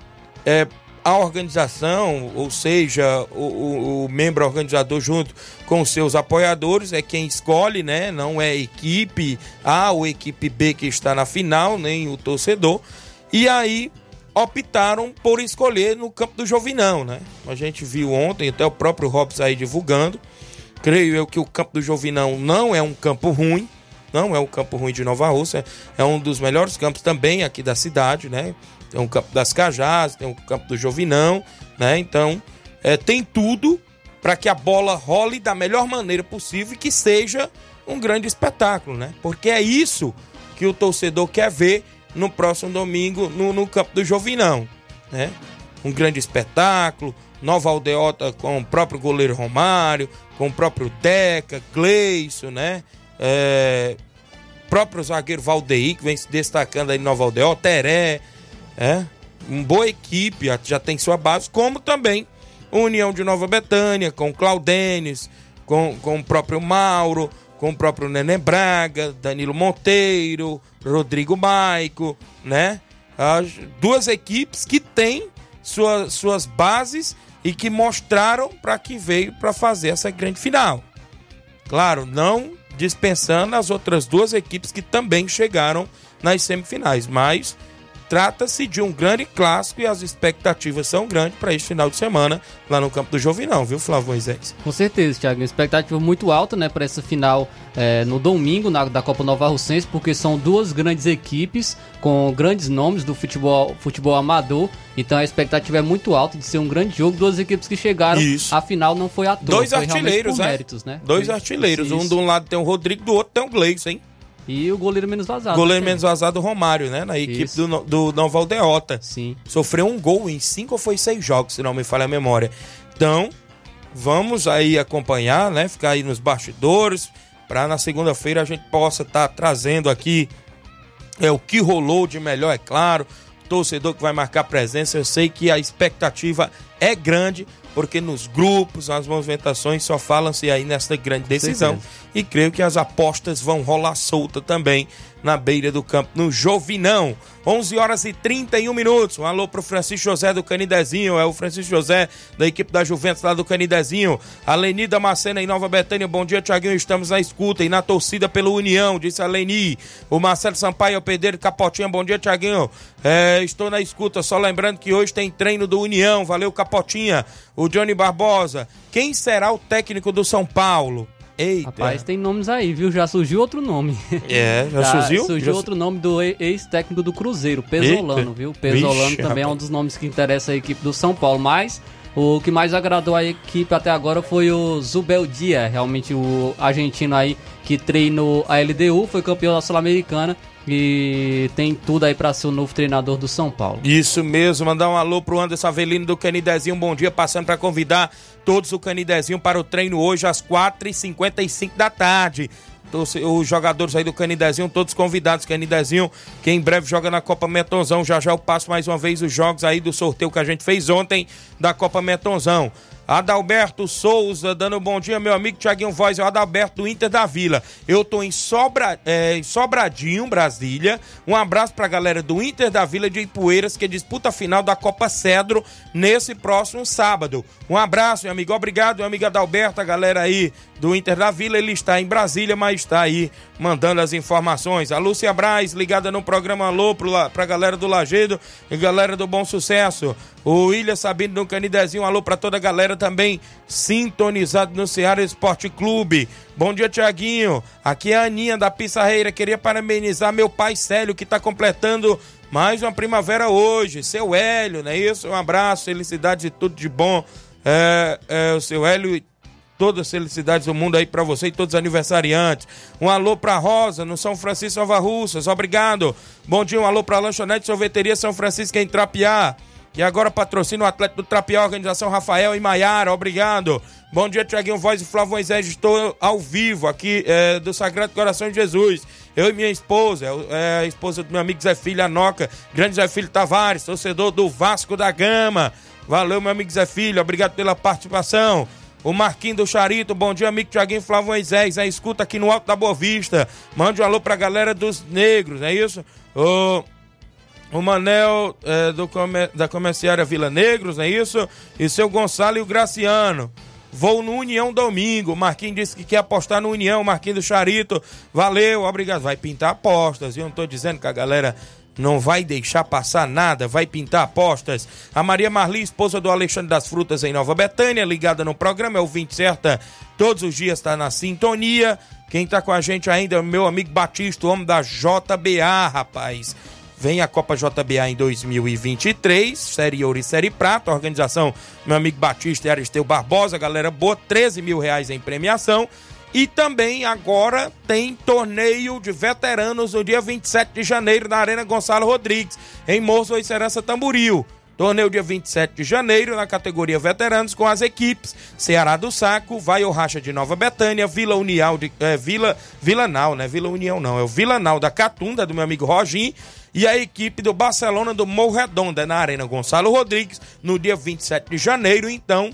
a organização, ou seja, o membro organizador junto com seus apoiadores é quem escolhe, né? Não é equipe A ou equipe B que está na final, nem o torcedor. E aí optaram por escolher no campo do Jovinão, né? A gente viu ontem, até o próprio Robson aí divulgando. Creio eu que o campo do Jovinão não é um campo ruim, não é um campo ruim de Nova Rússia, é um dos melhores campos também aqui da cidade, né? Tem o campo das Cajás, tem o campo do Jovinão, né? Então, tem tudo para que a bola role da melhor maneira possível e que seja um grande espetáculo, né? Porque é isso que o torcedor quer ver no próximo domingo no campo do Jovinão, né? Um grande espetáculo, Nova Aldeota com o próprio goleiro Romário, com o próprio Deca, Gleison, né? Próprio zagueiro Valdeir, que vem se destacando aí no Nova Aldeota, Teré, uma boa equipe, já tem sua base, como também a União de Nova Betânia, com o Claudênis, com o próprio Mauro, com o próprio Neném Braga, Danilo Monteiro, Rodrigo Maico, né? As duas equipes que têm suas bases e que mostraram para que veio para fazer essa grande final. Claro, não dispensando as outras duas equipes que também chegaram nas semifinais, mas trata-se de um grande clássico e as expectativas são grandes para este final de semana lá no campo do Jovinão, viu, Flávio Moisés? Com certeza, Thiago. Uma expectativa muito alta, né, para essa final no domingo da Copa Nova Russense, porque são duas grandes equipes com grandes nomes do futebol amador. Então a expectativa é muito alta de ser um grande jogo. Duas equipes que chegaram, isso, à final não foi à toa. Dois artilheiros, méritos, né? Dois artilheiros. Isso. Um de um lado tem o Rodrigo, do outro tem o Gleison, hein? E o goleiro menos vazado. Romário, né? Na equipe do Nova Aldeota. Sim. Sofreu um gol em 5 ou 6 jogos, se não me falha a memória. Então, vamos aí acompanhar, né? Ficar aí nos bastidores, para na segunda-feira a gente possa estar trazendo aqui o que rolou de melhor, é claro. Torcedor que vai marcar presença, eu sei que a expectativa é grande, porque nos grupos, nas movimentações, só falam-se aí nessa grande decisão. E creio que as apostas vão rolar solta também na beira do campo, no Jovinão. 11h31. Um alô pro Francisco José do Canindezinho. É o Francisco José da equipe da Juventus lá do Canindezinho. A Leni da Macena em Nova Betânia. Bom dia, Thiaguinho. Estamos na escuta e na torcida pelo União, disse a Leni. O Marcelo Sampaio, o Pedreiro Capotinha. Bom dia, Thiaguinho. Estou na escuta. Só lembrando que hoje tem treino do União. Valeu, Capotinha. O Johnny Barbosa. Quem será o técnico do São Paulo? Eita. Rapaz, tem nomes aí, viu? Já surgiu outro nome. Já surgiu? Surgiu outro nome do ex-técnico do Cruzeiro, Pesolano, eita, viu? Pesolano, vixe, também, rapaz, é um dos nomes que interessa a equipe do São Paulo, mas o que mais agradou a equipe até agora foi o Zubeldia, realmente o argentino aí que treinou a LDU, foi campeão da Sul-Americana e tem tudo aí pra ser o novo treinador do São Paulo. Isso mesmo, mandar um alô pro Anderson Avelino do Canidezinho, bom dia, passando pra convidar todos o Canidezinho para o treino hoje às 4h55 da tarde. Os jogadores aí do Canidezinho, todos convidados, Canidezinho, que em breve joga na Copa Metonzão. Já já eu passo mais uma vez os jogos aí do sorteio que a gente fez ontem da Copa Metonzão. Adalberto Souza, dando um bom dia, meu amigo Thiaguinho Voz, é o Adalberto do Inter da Vila. Eu tô em Sobradinho, Brasília. Um abraço pra galera do Inter da Vila de Ipueiras, que disputa a final da Copa Cedro nesse próximo sábado. Um abraço, meu amigo. Obrigado, meu amigo Adalberto, a galera aí do Inter da Vila. Ele está em Brasília, mas está aí mandando as informações. A Lúcia Braz, ligada no programa. Alô pra galera do Lajedo e galera do Bom Sucesso. O William Sabino do Canidezinho, alô pra toda a galera também sintonizado no Ceará Esporte Clube. Bom dia, Thiaguinho. Aqui é a Aninha da Pissarreira. Queria parabenizar meu pai Célio, que tá completando mais uma primavera hoje. Seu Hélio, não é isso? Um abraço, felicidades e tudo de bom. O seu Hélio e todas as felicidades do mundo aí pra você e todos os aniversariantes. Um alô pra Rosa, no São Francisco, Nova Russas. Obrigado. Bom dia, um alô pra Lanchonete Sorveteria São Francisco em Trapiá. E agora patrocina o Atlético do Trapiá, organização Rafael e Maiara, obrigado. Bom dia, Thiaguinho Voz e Flávio Moisés, estou ao vivo aqui do Sagrado Coração de Jesus. Eu e minha esposa, a esposa do meu amigo Zé Filho, a Noca, grande Zé Filho Tavares, torcedor do Vasco da Gama. Valeu, meu amigo Zé Filho, obrigado pela participação. O Marquinhos do Xarito, bom dia, amigo Thiaguinho Flávio Moisés, né? Escuta aqui no Alto da Boa Vista. Mande um alô pra galera dos negros, é isso? O Manel da Comerciária Vila Negros, não é isso? E seu Gonçalo e o Graciano. Vou no União domingo. Marquinhos disse que quer apostar no União. Marquinhos do Xarito. Valeu, obrigado. Vai pintar apostas. Eu não tô dizendo que a galera não vai deixar passar nada, vai pintar apostas. A Maria Marli, esposa do Alexandre das Frutas em Nova Betânia, ligada no programa, é ouvinte certa, todos os dias está na sintonia. Quem tá com a gente ainda é o meu amigo Batista, o homem da JBA, rapaz. Vem a Copa JBA em 2023, Série Ouro e Série Prata, organização meu amigo Batista e Aristeu Barbosa, galera boa, R$13 mil em premiação. E também agora tem torneio de veteranos no dia 27 de janeiro na Arena Gonçalo Rodrigues, em Morro Esperança, Tamboril. Torneio dia 27 de janeiro na categoria veteranos com as equipes Ceará do Saco, Vai ou Racha de Nova Betânia, o Vila Nau da Catunda, do meu amigo Roginho, e a equipe do Barcelona do Morro Redonda na Arena Gonçalo Rodrigues no dia 27 de janeiro, então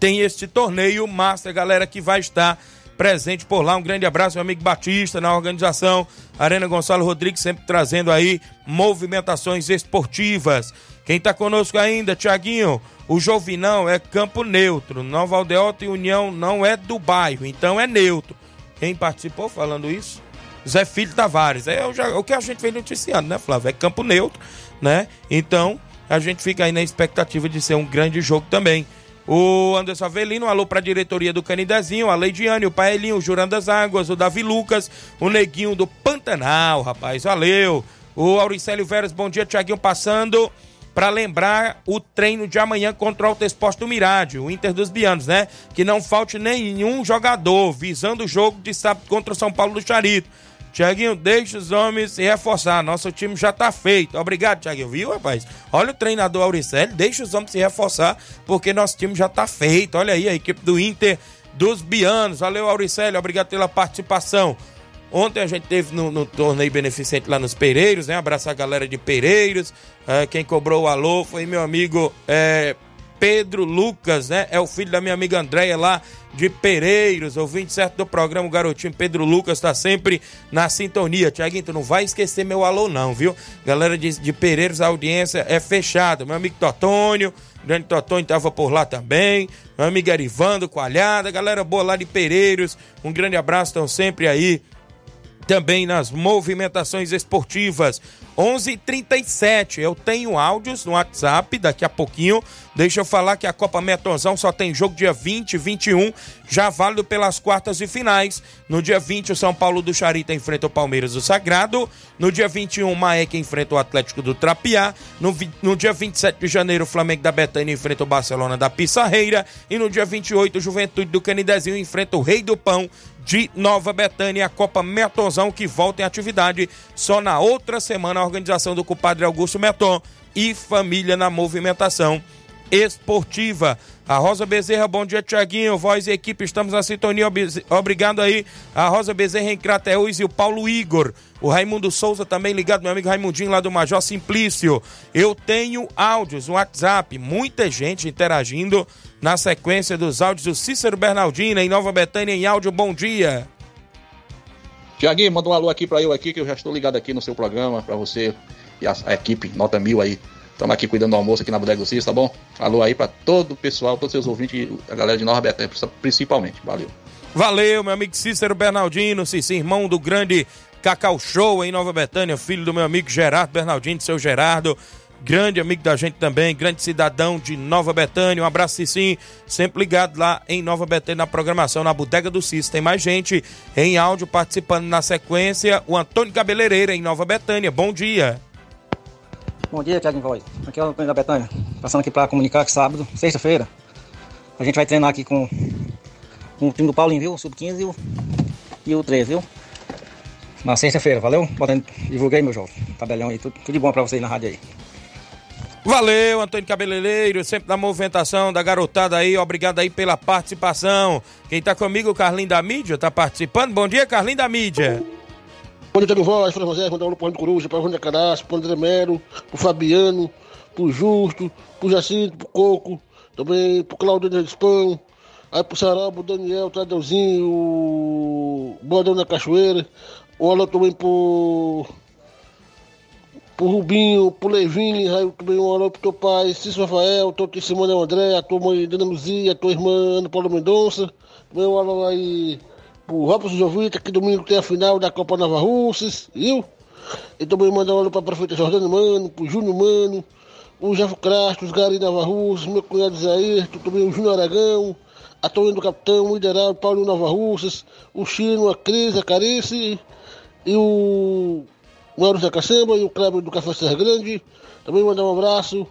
tem este torneio massa, galera, que vai estar presente por lá. Um grande abraço, meu amigo Batista, na organização. Arena Gonçalo Rodrigues sempre trazendo aí movimentações esportivas. Quem tá conosco ainda, Thiaguinho, o Jovinão é campo neutro. Nova Aldeota e União não é do bairro, então é neutro. Quem participou falando isso? Zé Filho Tavares. O que a gente vem noticiando, né, Flávio? É campo neutro, né? Então, a gente fica aí na expectativa de ser um grande jogo também. O Anderson Avelino, um alô pra diretoria do Canindezinho, a Leidiane, o Paelinho, o Jurandas Águas, o Davi Lucas, o Neguinho do Pantanal, rapaz, valeu. O Auricélio Veras, bom dia, Thiaguinho, passando pra lembrar o treino de amanhã contra o Alto Exposto do Mirade, o Inter dos Bianos, né? Que não falte nenhum jogador, visando o jogo de sábado contra o São Paulo do Xarita. Thiaguinho, deixa os homens se reforçar. Nosso time já tá feito. Obrigado, Thiaguinho. Viu, rapaz? Olha o treinador Auricélio. Deixa os homens se reforçar, porque nosso time já tá feito. Olha aí a equipe do Inter dos Bianos. Valeu, Auricélio. Obrigado pela participação. Ontem a gente teve no torneio beneficente lá nos Pereiros, né? Abraçar a galera de Pereiros. Quem cobrou o alô foi meu amigo Pedro Lucas, né? É o filho da minha amiga Andréia lá de Pereiros, ouvinte certo do programa, o garotinho Pedro Lucas tá sempre na sintonia. Thiaguinho, tu não vai esquecer meu alô não, viu? Galera de Pereiros, a audiência é fechada. Meu amigo Totônio, o grande Totônio tava por lá também, meu amigo Arivando, Coalhada, galera boa lá de Pereiros, um grande abraço, estão sempre aí também nas movimentações esportivas. 11h37, eu tenho áudios no WhatsApp, daqui a pouquinho, deixa eu falar que a Copa Metonzão só tem jogo dia 20 e 21, já válido pelas quartas e finais. No dia 20, o São Paulo do Xarita enfrenta o Palmeiras do Sagrado, no dia 21, o Maek enfrenta o Atlético do Trapiá, no dia 27 de janeiro, o Flamengo da Betânia enfrenta o Barcelona da Pissarreira, e no dia 28, o Juventude do Canindezinho enfrenta o Rei do Pão de Nova Betânia. A Copa Metonzão que volta em atividade só na outra semana. A organização do compadre Augusto Meton e família na movimentação esportiva. A Rosa Bezerra, bom dia, Thiaguinho, voz e equipe, estamos na sintonia, obrigado aí, a Rosa Bezerra em Crateús e o Paulo Igor, o Raimundo Souza também ligado, meu amigo Raimundinho lá do Major Simplício. Eu tenho áudios no WhatsApp, muita gente interagindo na sequência dos áudios. O Cícero Bernardino em Nova Betânia em áudio, bom dia. Thiaguinho, manda um alô aqui pra eu aqui, que eu já estou ligado aqui no seu programa, pra você e a equipe, nota 1000 aí. Estamos aqui cuidando do almoço aqui na Bodega do Cis, tá bom? Alô aí para todo o pessoal, todos os seus ouvintes, a galera de Nova Betânia principalmente. Valeu. Valeu, meu amigo Cícero Bernardino, Cici, irmão do grande Cacau Show em Nova Betânia, filho do meu amigo Gerardo Bernardino, seu Gerardo, grande amigo da gente também, grande cidadão de Nova Betânia. Um abraço, Cici, sempre ligado lá em Nova Betânia na programação, na Bodega do Cis. Tem mais gente em áudio participando na sequência. O Antônio Cabeleireira em Nova Betânia, bom dia. Bom dia, Thiaguinho Voz. Aqui é o Antônio da Betânia, passando aqui para comunicar que sábado, sexta-feira, a gente vai treinar aqui com o time do Paulinho, viu? O Sub-15 e o 13, viu? Na sexta-feira, valeu? Divulguei, meu jovem. Tabelão aí, tudo de bom para vocês na rádio aí. Valeu, Antônio Cabeleireiro, sempre da movimentação da garotada aí, obrigado aí pela participação. Quem tá comigo, o Carlinho da Mídia, tá participando. Bom dia, Carlinho da Mídia. Bom dia, Thiaguinho Voz, Flávio Moisés, mandar um pro Ando Coruja, para o Rony da Cadastro, para o André Mero, para o Fabiano, para o Justo, para o Jacinto, para o Coco, também para o Claudio de Rispão, aí para o Saraba, o Daniel, o Tadeuzinho, o Bordão da Cachoeira, o Alô também para o Rubinho, para o Levinho, aí também o Alô para o teu pai, Cício Rafael, o teu tio Simone André, a tua mãe Dana Luzia, a tua irmã Ana Paula Mendonça, também o Alô aí o Robson Jovita, que domingo tem a final da Copa Nova Russense, viu? E também mandar um alô pra prefeita Jordana Mano, pro Júnior Mano, o Jafo Crasto, os Gari Nova Russa, meu cunhado Zair, também o Júnior Aragão, a Toninha do Capitão, o Ideraldo, Paulinho Nova Russas, o Chino, a Cris, a Carice, e o Mauro da Cacemba, e o Cláudio do Café Serra Grande. Também mandar um abraço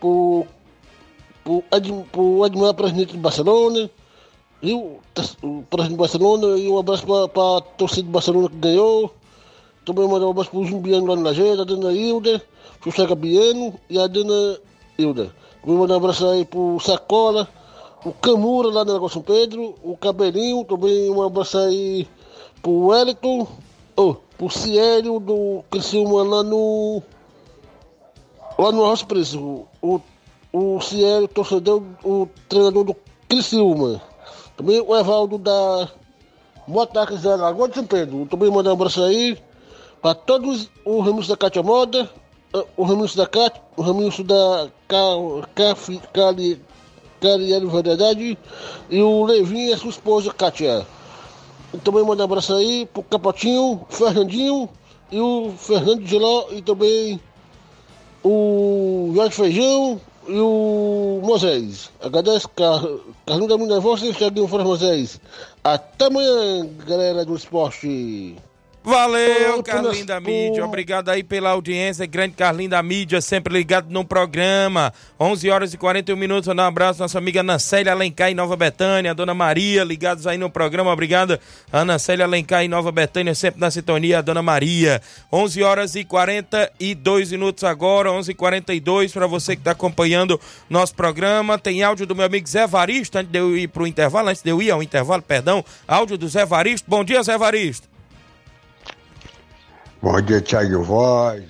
pro Edmar, presidente do Barcelona, e o presidente do Barcelona, e um abraço para a torcida do Barcelona que ganhou. Também mandar um abraço para o Jumbiano lá no Lajeiro, a dona Hilda, o José Gabiano e a dona Hilda. Também mandar um abraço aí para o Sacola, o Camura lá no Negócio São Pedro, o Cabelinho. Também um abraço aí para o Wellington, para o Ciélio do Criciúma lá no Arroz Preso, o Ciélio, torcedor, o treinador do Criciúma. Também o Evaldo da Mototáxi Zé Lagoa de São Pedro. Também mandar um abraço aí para todos o Ramilson da Cátia Moda, o Ramilson da Cátia, o Ramilson da Carielli Verdade e o Levinho e a sua esposa Cátia. Também mandar um abraço aí pro Capotinho, Fernandinho e o Fernando de Ló e também o Jorge Feijão e o Moisés. Agradeço, Carlinhos da Minha Voz e Thiaguinho Voz Moisés. Até amanhã, galera do esporte. Valeu, Carlinhos da Mídia. Obrigado aí pela audiência. Grande Carlinhos da Mídia, sempre ligado no programa. 11h41. Um abraço, nossa amiga Ana Célia Alencar em Nova Betânia. Dona Maria, ligados aí no programa. Obrigado, Ana Célia Alencar em Nova Betânia, sempre na sintonia. Dona Maria. 11h42 agora. 11h42 para você que está acompanhando nosso programa. Tem áudio do meu amigo Zé Varisto. Antes de eu ir ao intervalo, áudio do Zé Varisto. Bom dia, Zé Varisto. Bom dia, Thiaguinho Voz,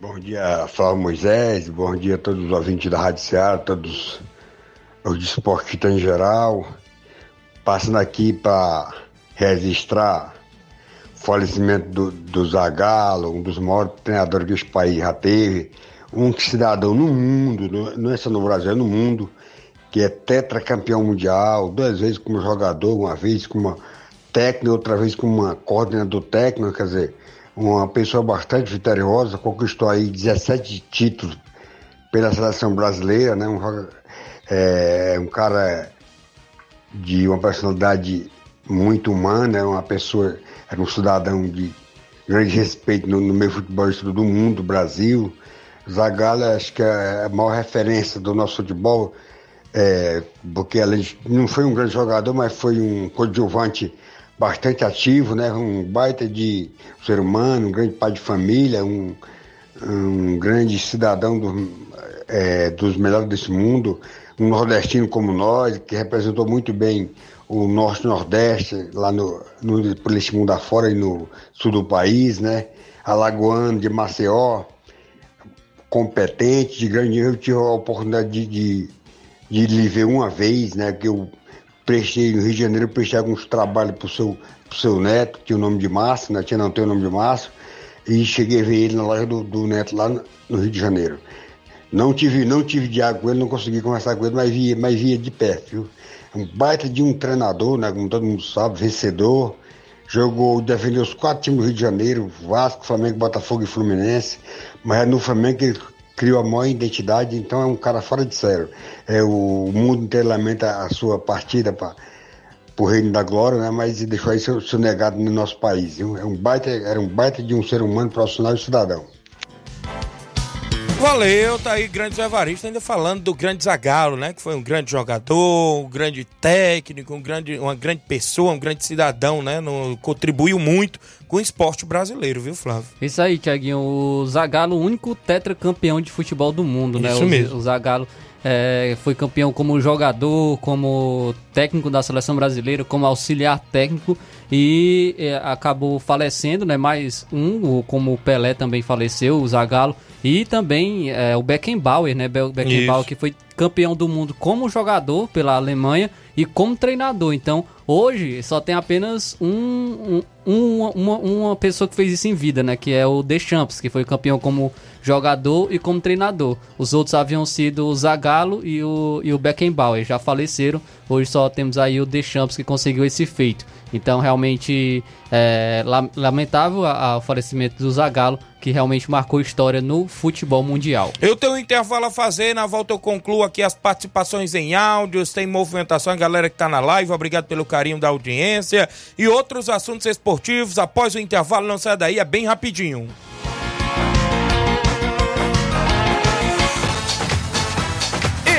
bom dia, Flávio Moisés, bom dia a todos os ouvintes da Rádio Seara, todos os esportistas em geral. Passando aqui para registrar o falecimento do Zagallo, um dos maiores treinadores que o país já teve, um cidadão no mundo, não é só no Brasil, é no mundo, que é tetracampeão mundial, 2 vezes como jogador, 1 vez como técnico, 1 vez como uma coordenador técnico, quer dizer, uma pessoa bastante vitoriosa, conquistou aí 17 títulos pela seleção brasileira, né? Um cara de uma personalidade muito humana, era um cidadão de grande respeito no meio futebolístico do mundo, do Brasil. Zagallo, acho que é a maior referência do nosso futebol, porque além de, não foi um grande jogador, mas foi um coadjuvante bastante ativo, né? Um baita de ser humano, um grande pai de família, um grande cidadão dos melhores desse mundo, um nordestino como nós, que representou muito bem o norte e nordeste, lá por este mundo afora e no sul do país, né? Alagoano de Maceió, competente, de grande. Eu tive a oportunidade de lhe ver 1 vez, né? Que eu prestei no Rio de Janeiro, prestei alguns trabalhos pro seu neto, que tinha o nome de Márcio, né? Não tem o nome de Márcio, e cheguei a ver ele na loja do neto lá no Rio de Janeiro. Não tive diálogo com ele, não consegui conversar com ele, mas via de perto, viu? Um baita de um treinador, né? Como todo mundo sabe, vencedor, defendeu os 4 times do Rio de Janeiro, Vasco, Flamengo, Botafogo e Fluminense, mas é no Flamengo que ele criou a maior identidade, então é um cara fora de sério. O mundo inteiro lamenta a sua partida para o Reino da Glória, né? Mas deixou aí seu negado no nosso país. Viu? Era um baita de um ser humano, profissional e cidadão. Valeu, tá aí grande Zé Varisto, ainda falando do grande Zagallo, né? Que foi um grande jogador, um grande técnico, uma grande pessoa, um grande cidadão, né? Contribuiu muito com o esporte brasileiro, viu, Flávio? Isso aí, Thiaguinho, o Zagallo, o único tetracampeão de futebol do mundo, né? Isso mesmo. O Zagallo foi campeão como jogador, como técnico da seleção brasileira, como auxiliar técnico e acabou falecendo, né? Mais um, como o Pelé também faleceu, o Zagallo. E também o Beckenbauer, né? Beckenbauer, que foi campeão do mundo como jogador pela Alemanha e como treinador. Então, hoje só tem apenas uma pessoa que fez isso em vida, né? Que é o Deschamps, que foi campeão como jogador e como treinador. Os outros haviam sido o Zagallo e o Beckenbauer, já faleceram. Hoje só temos aí o Deschamps que conseguiu esse feito. Então, realmente, lamentável o falecimento do Zagallo, que realmente marcou história no futebol mundial. Eu tenho um intervalo a fazer, na volta eu concluo aqui as participações em áudios, tem movimentação, a galera que tá na live, obrigado pelo carinho da audiência e outros assuntos esportivos após o intervalo. Não sai daí, é bem rapidinho.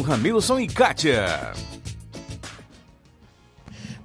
Ramilson e Cátia.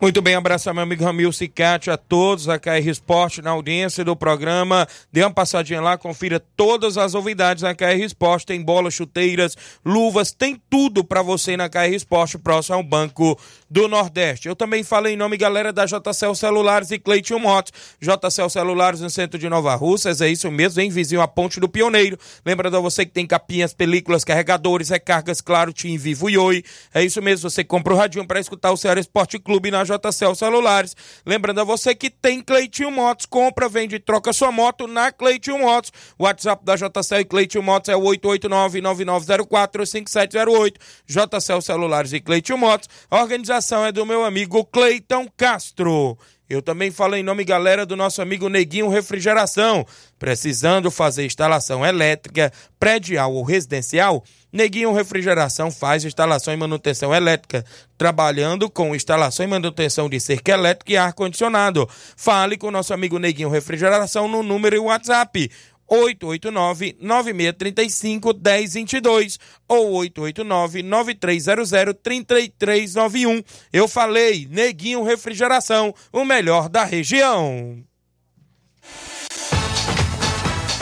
Muito bem, abraço meu amigo Ramilson e Cátia, a todos, a KR Esporte na audiência do programa. Dê uma passadinha lá, confira todas as novidades na KR Esporte. Tem bolas, chuteiras, luvas, tem tudo para você na KR Esporte, próximo ao Banco do Nordeste. Eu também falei em nome, galera, da JCL Celulares e Cleiton Motos. JCL Celulares no centro de Nova Russas, é isso mesmo, em vizinho à Ponte do Pioneiro. Lembrando a você que tem capinhas, películas, carregadores, recargas, claro, TIM, Vivo e Oi. É isso mesmo, você compra o radinho para escutar o Ceará Esporte Clube na JCL Celulares. Lembrando a você que tem Cleitinho Motos, compra, vende e troca sua moto na Cleitinho Motos. O WhatsApp da JCL e Cleitinho Motos é o 889-9904-5708. JCL Celulares e Cleitinho Motos. A organização é do meu amigo Cleiton Castro. Eu também falo em nome, galera, do nosso amigo Neguinho Refrigeração. Precisando fazer instalação elétrica, predial ou residencial? Neguinho Refrigeração faz instalação e manutenção elétrica, trabalhando com instalação e manutenção de cerca elétrica e ar-condicionado. Fale com o nosso amigo Neguinho Refrigeração no número e WhatsApp 889-9635-1022 ou 889-9300-3391. Eu falei, Neguinho Refrigeração, o melhor da região.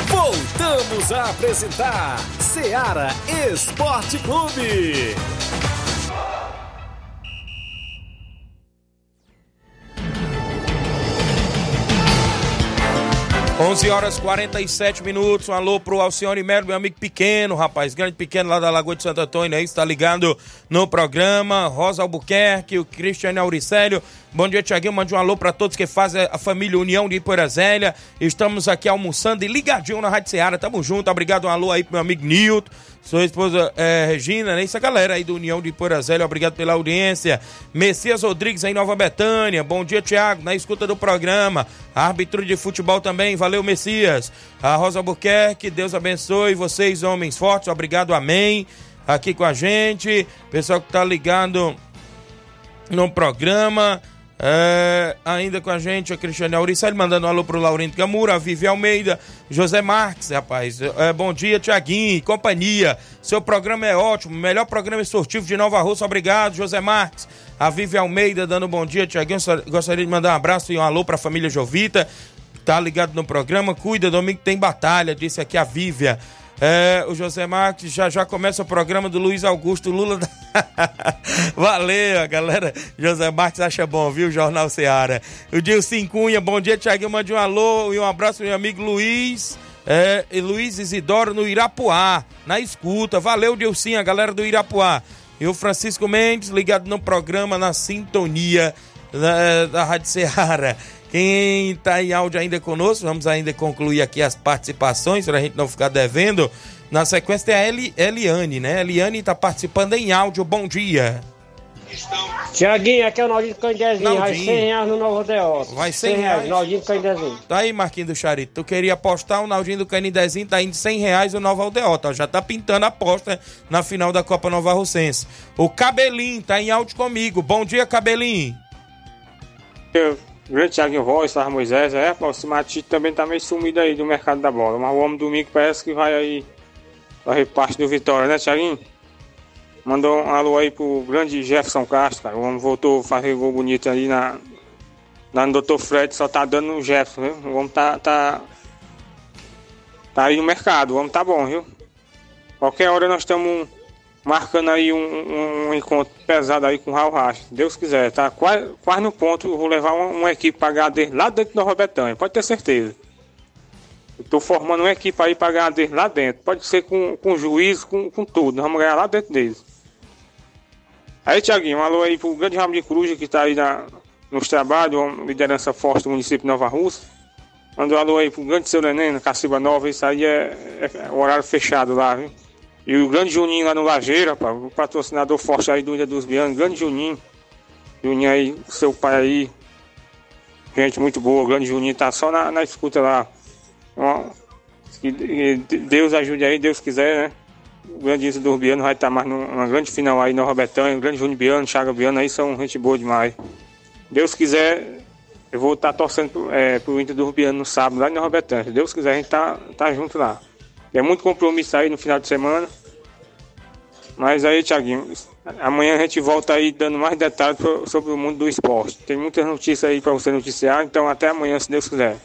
Voltamos a apresentar Ceará Esporte Clube. 11h47, um alô pro Alcione Melo, meu amigo pequeno, rapaz, grande pequeno lá da Lagoa de Santo Antônio, aí está ligado no programa. Rosa Albuquerque, o Cristiano Auricélio, bom dia Thiaguinho, mande um alô pra todos que fazem a família União de Ipueiras. Estamos aqui almoçando e ligadinho na Rádio Seara, tamo junto, obrigado, um alô aí pro meu amigo Nilton, sua esposa Regina, né, essa galera aí do União de Ipueiras, obrigado pela audiência. Messias Rodrigues aí, Nova Betânia, bom dia Thiago, na escuta do programa, árbitro de futebol também, valeu Messias. A Rosa Albuquerque, Deus abençoe vocês, homens fortes, obrigado, amém, aqui com a gente, pessoal que tá ligado no programa, ainda com a gente, a Cristiane Auricélio, mandando um alô pro Laurindo Camura, a Vivi Almeida, José Marques, rapaz, bom dia, Thiaguinho e companhia, seu programa é ótimo, melhor programa esportivo de Nova Russa, obrigado, José Marques. A Vivi Almeida, dando um bom dia, Thiaguinho, gostaria de mandar um abraço e um alô pra família Jovita, tá ligado no programa, cuida, domingo tem batalha, disse aqui a Vívia. O José Marques, já começa o programa do Luiz Augusto Lula. Valeu, galera. José Marques acha bom, viu? Jornal Seara. O Dilcim Cunha, bom dia, Thiaguinho, mande um alô e um abraço pro meu amigo Luiz. Luiz Isidoro no Irapuá, na escuta. Valeu, Dilcim, a galera do Irapuá. E o Francisco Mendes, ligado no programa, na sintonia da Rádio Seara. Quem está em áudio ainda conosco, vamos ainda concluir aqui as participações para a gente não ficar devendo. Na sequência tem a Eliane, né? Eliane está participando em áudio. Bom dia. Thiaguinho, aqui é o Naldinho Canindezinho. Vai R$100 no Novo Deócio. Vai R$100. Naldinho Canindezinho. Tá aí, Marquinhos do Xarita. Tu queria apostar, o Naldinho do Canindezinho tá indo R$100 no Novo Aldeota. Já tá pintando a aposta na final da Copa Nova Russense. O Cabelinho tá em áudio comigo. Bom dia, Cabelinho. Eu. O grande Thiaguinho Voz, Flávio Moisés, o Simatite também tá meio sumido aí do mercado da bola, mas o homem domingo parece que vai aí para repasse do Vitória, né, Thiaguinho? Mandou um alô aí pro grande Jefferson Castro, cara, o homem voltou a fazer gol bonito ali no Dr. Fred, só tá dando no Jefferson, viu? O homem tá aí no mercado, o homem tá bom, viu? Qualquer hora nós estamos marcando aí um encontro pesado aí com o Raul Racha, se Deus quiser, tá? Quase no ponto, eu vou levar uma equipe pra HD lá dentro da Nova Betânia, pode ter certeza. Eu tô formando uma equipe aí pra HD lá dentro, pode ser com juízo, com tudo, nós vamos ganhar lá dentro deles. Aí, Thiaguinho, um alô aí pro grande Ramo de Coruja que tá aí nos trabalhos, uma liderança forte do município de Nova Russa. Manda um alô aí pro grande seu Neném, na Caciba Nova, isso aí é horário fechado lá, viu? E o grande Juninho lá no Lajeira, rapaz, o patrocinador forte aí do Ilha dos Bianos, grande Juninho. Juninho aí, seu pai aí. Gente muito boa, o grande Juninho tá só na escuta lá. Ó, Deus ajude aí, Deus quiser, né? O grande Ilha dos Bianos vai estar mais numa grande final aí, Nova Betânia. O grande Juninho Biano, Thiago Biano aí são gente boa demais. Deus quiser, eu vou estar torcendo pro Inter do Rubiano no sábado, lá em Nova Betânia. Se Deus quiser, a gente tá junto lá. É muito compromisso aí no final de semana. Mas aí, Thiaguinho, amanhã a gente volta aí dando mais detalhes sobre o mundo do esporte. Tem muitas notícias aí para você noticiar, então até amanhã, se Deus quiser.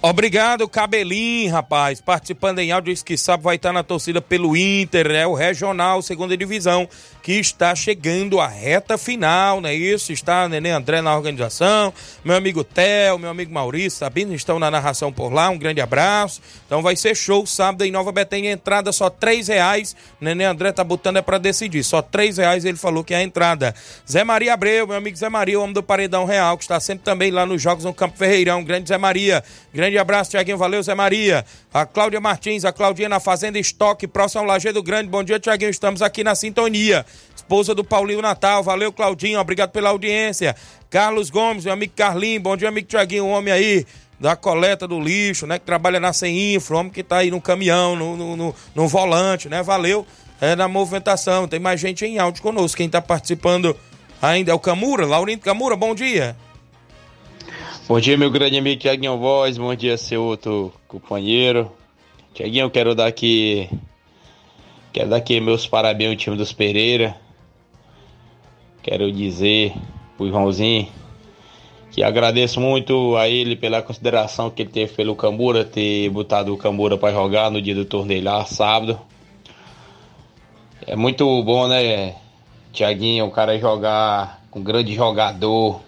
Obrigado, Cabelinho, rapaz, participando em áudio, diz que sabe, vai estar na torcida pelo Inter, né? O Regional, segunda divisão, que está chegando à reta final, né? Isso, está Nenê André na organização, meu amigo Theo, meu amigo Maurício, Sabino, estão na narração por lá, um grande abraço. Então vai ser show, sábado em Nova Betânia, entrada só R$3, Nenê André tá botando para decidir, só R$3, ele falou que é a entrada. Zé Maria Abreu, meu amigo Zé Maria, o homem do Paredão Real, que está sempre também lá nos jogos no Campo Ferreirão, grande Zé Maria, grande abraço, Thiaguinho, valeu, Zé Maria. A Cláudia Martins, a Claudinha na Fazenda Estoque, próximo ao Laje do Grande. Bom dia, Thiaguinho, estamos aqui na sintonia. Esposa do Paulinho Natal, valeu, Claudinho, obrigado pela audiência. Carlos Gomes, meu amigo Carlinho, bom dia, amigo Thiaguinho, o homem aí da coleta do lixo, né, que trabalha na CEINFRA, o homem que tá aí no caminhão, no volante, né, valeu, na movimentação. Tem mais gente em áudio conosco, quem tá participando ainda é o Camura, Laurindo Camura, bom dia. Bom dia, meu grande amigo Thiaguinho Voz, bom dia, seu outro companheiro. Thiaguinho, eu quero dar aqui meus parabéns ao time dos Pereira. Quero dizer pro Joãozinho que agradeço muito a ele pela consideração que ele teve pelo Camura, ter botado o Camura para jogar no dia do torneio lá, sábado. É muito bom, né, Thiaguinho, o cara jogar com um grande jogador.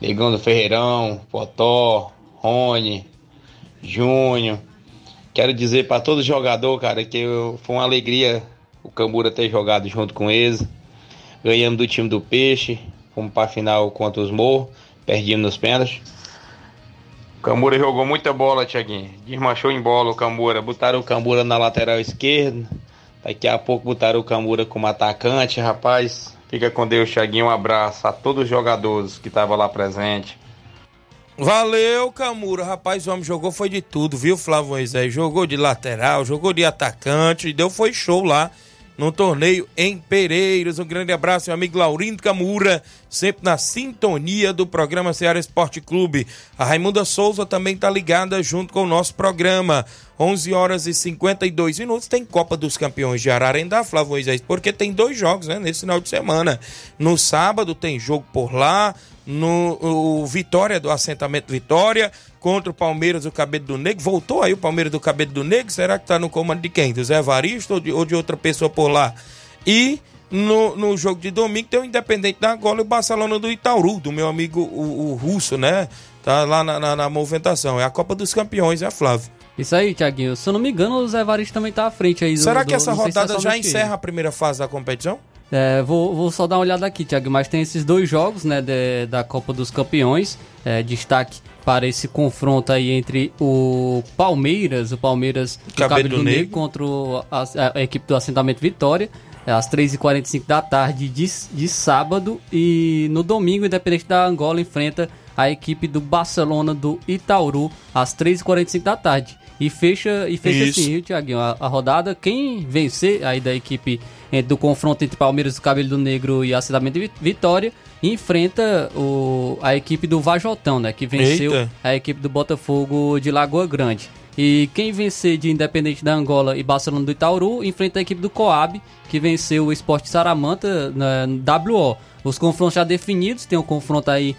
Negão do Ferreirão, Potó, Rony, Júnior. Quero dizer para todo jogador, cara, que foi uma alegria o Camura ter jogado junto com eles. Ganhamos do time do Peixe, fomos para a final contra os Morros, perdemos nos pênaltis. O Camura jogou muita bola, Thiaguinho. Desmanchou em bola o Camura. Botaram o Camura na lateral esquerda. Daqui a pouco botaram o Camura como atacante, rapaz. Fica com Deus, Thiaguinho. Um abraço a todos os jogadores que estavam lá presentes. Valeu, Camura. Rapaz, o homem jogou foi de tudo, viu, Flávio Moisés? Jogou de lateral, jogou de atacante, deu foi show lá no torneio em Pereiras. Um grande abraço, meu amigo Laurindo Camura, sempre na sintonia do programa Ceará Esporte Clube. A Raimunda Souza também tá ligada junto com o nosso programa. 11h52, tem Copa dos Campeões de Ararendá, Flávio Moisés, porque tem 2 jogos, né, nesse final de semana. No sábado tem jogo por lá, no Vitória, do assentamento Vitória, contra o Palmeiras do Cabedo do Negro. Voltou aí o Palmeiras do Cabedo do Negro, será que tá no comando de quem? Do Zé Varisto ou de outra pessoa por lá? E no jogo de domingo tem o Independente da Angola e o Barcelona do Itaúru, do meu amigo o Russo, né, tá lá na movimentação. É a Copa dos Campeões, é, Flávio? Isso aí, Thiaguinho. Se eu não me engano, o Zé Varisto também tá à frente aí. Será que essa rodada já encerra a primeira fase da competição? É, vou só dar uma olhada aqui, Thiaguinho. Mas tem esses 2 jogos, né, da Copa dos Campeões. Destaque para esse confronto aí entre o Palmeiras do Cabedo do Negro contra a equipe do assentamento Vitória. Às 3h45 da tarde de sábado. E no domingo, o Independente da Angola enfrenta a equipe do Barcelona do Itaúru às 3h45 da tarde. E fecha assim, viu, Thiaguinho, a rodada. Quem vencer aí da equipe do confronto entre Palmeiras do Cabelo do Negro e assentamento Vitória enfrenta a equipe do Vajotão, né, que venceu a equipe do Botafogo de Lagoa Grande. E quem vencer de Independente da Angola e Barcelona do Itaúru enfrenta a equipe do Coab, que venceu o Sport Saramanta na WO. Os confrontos já definidos, tem um confronto aí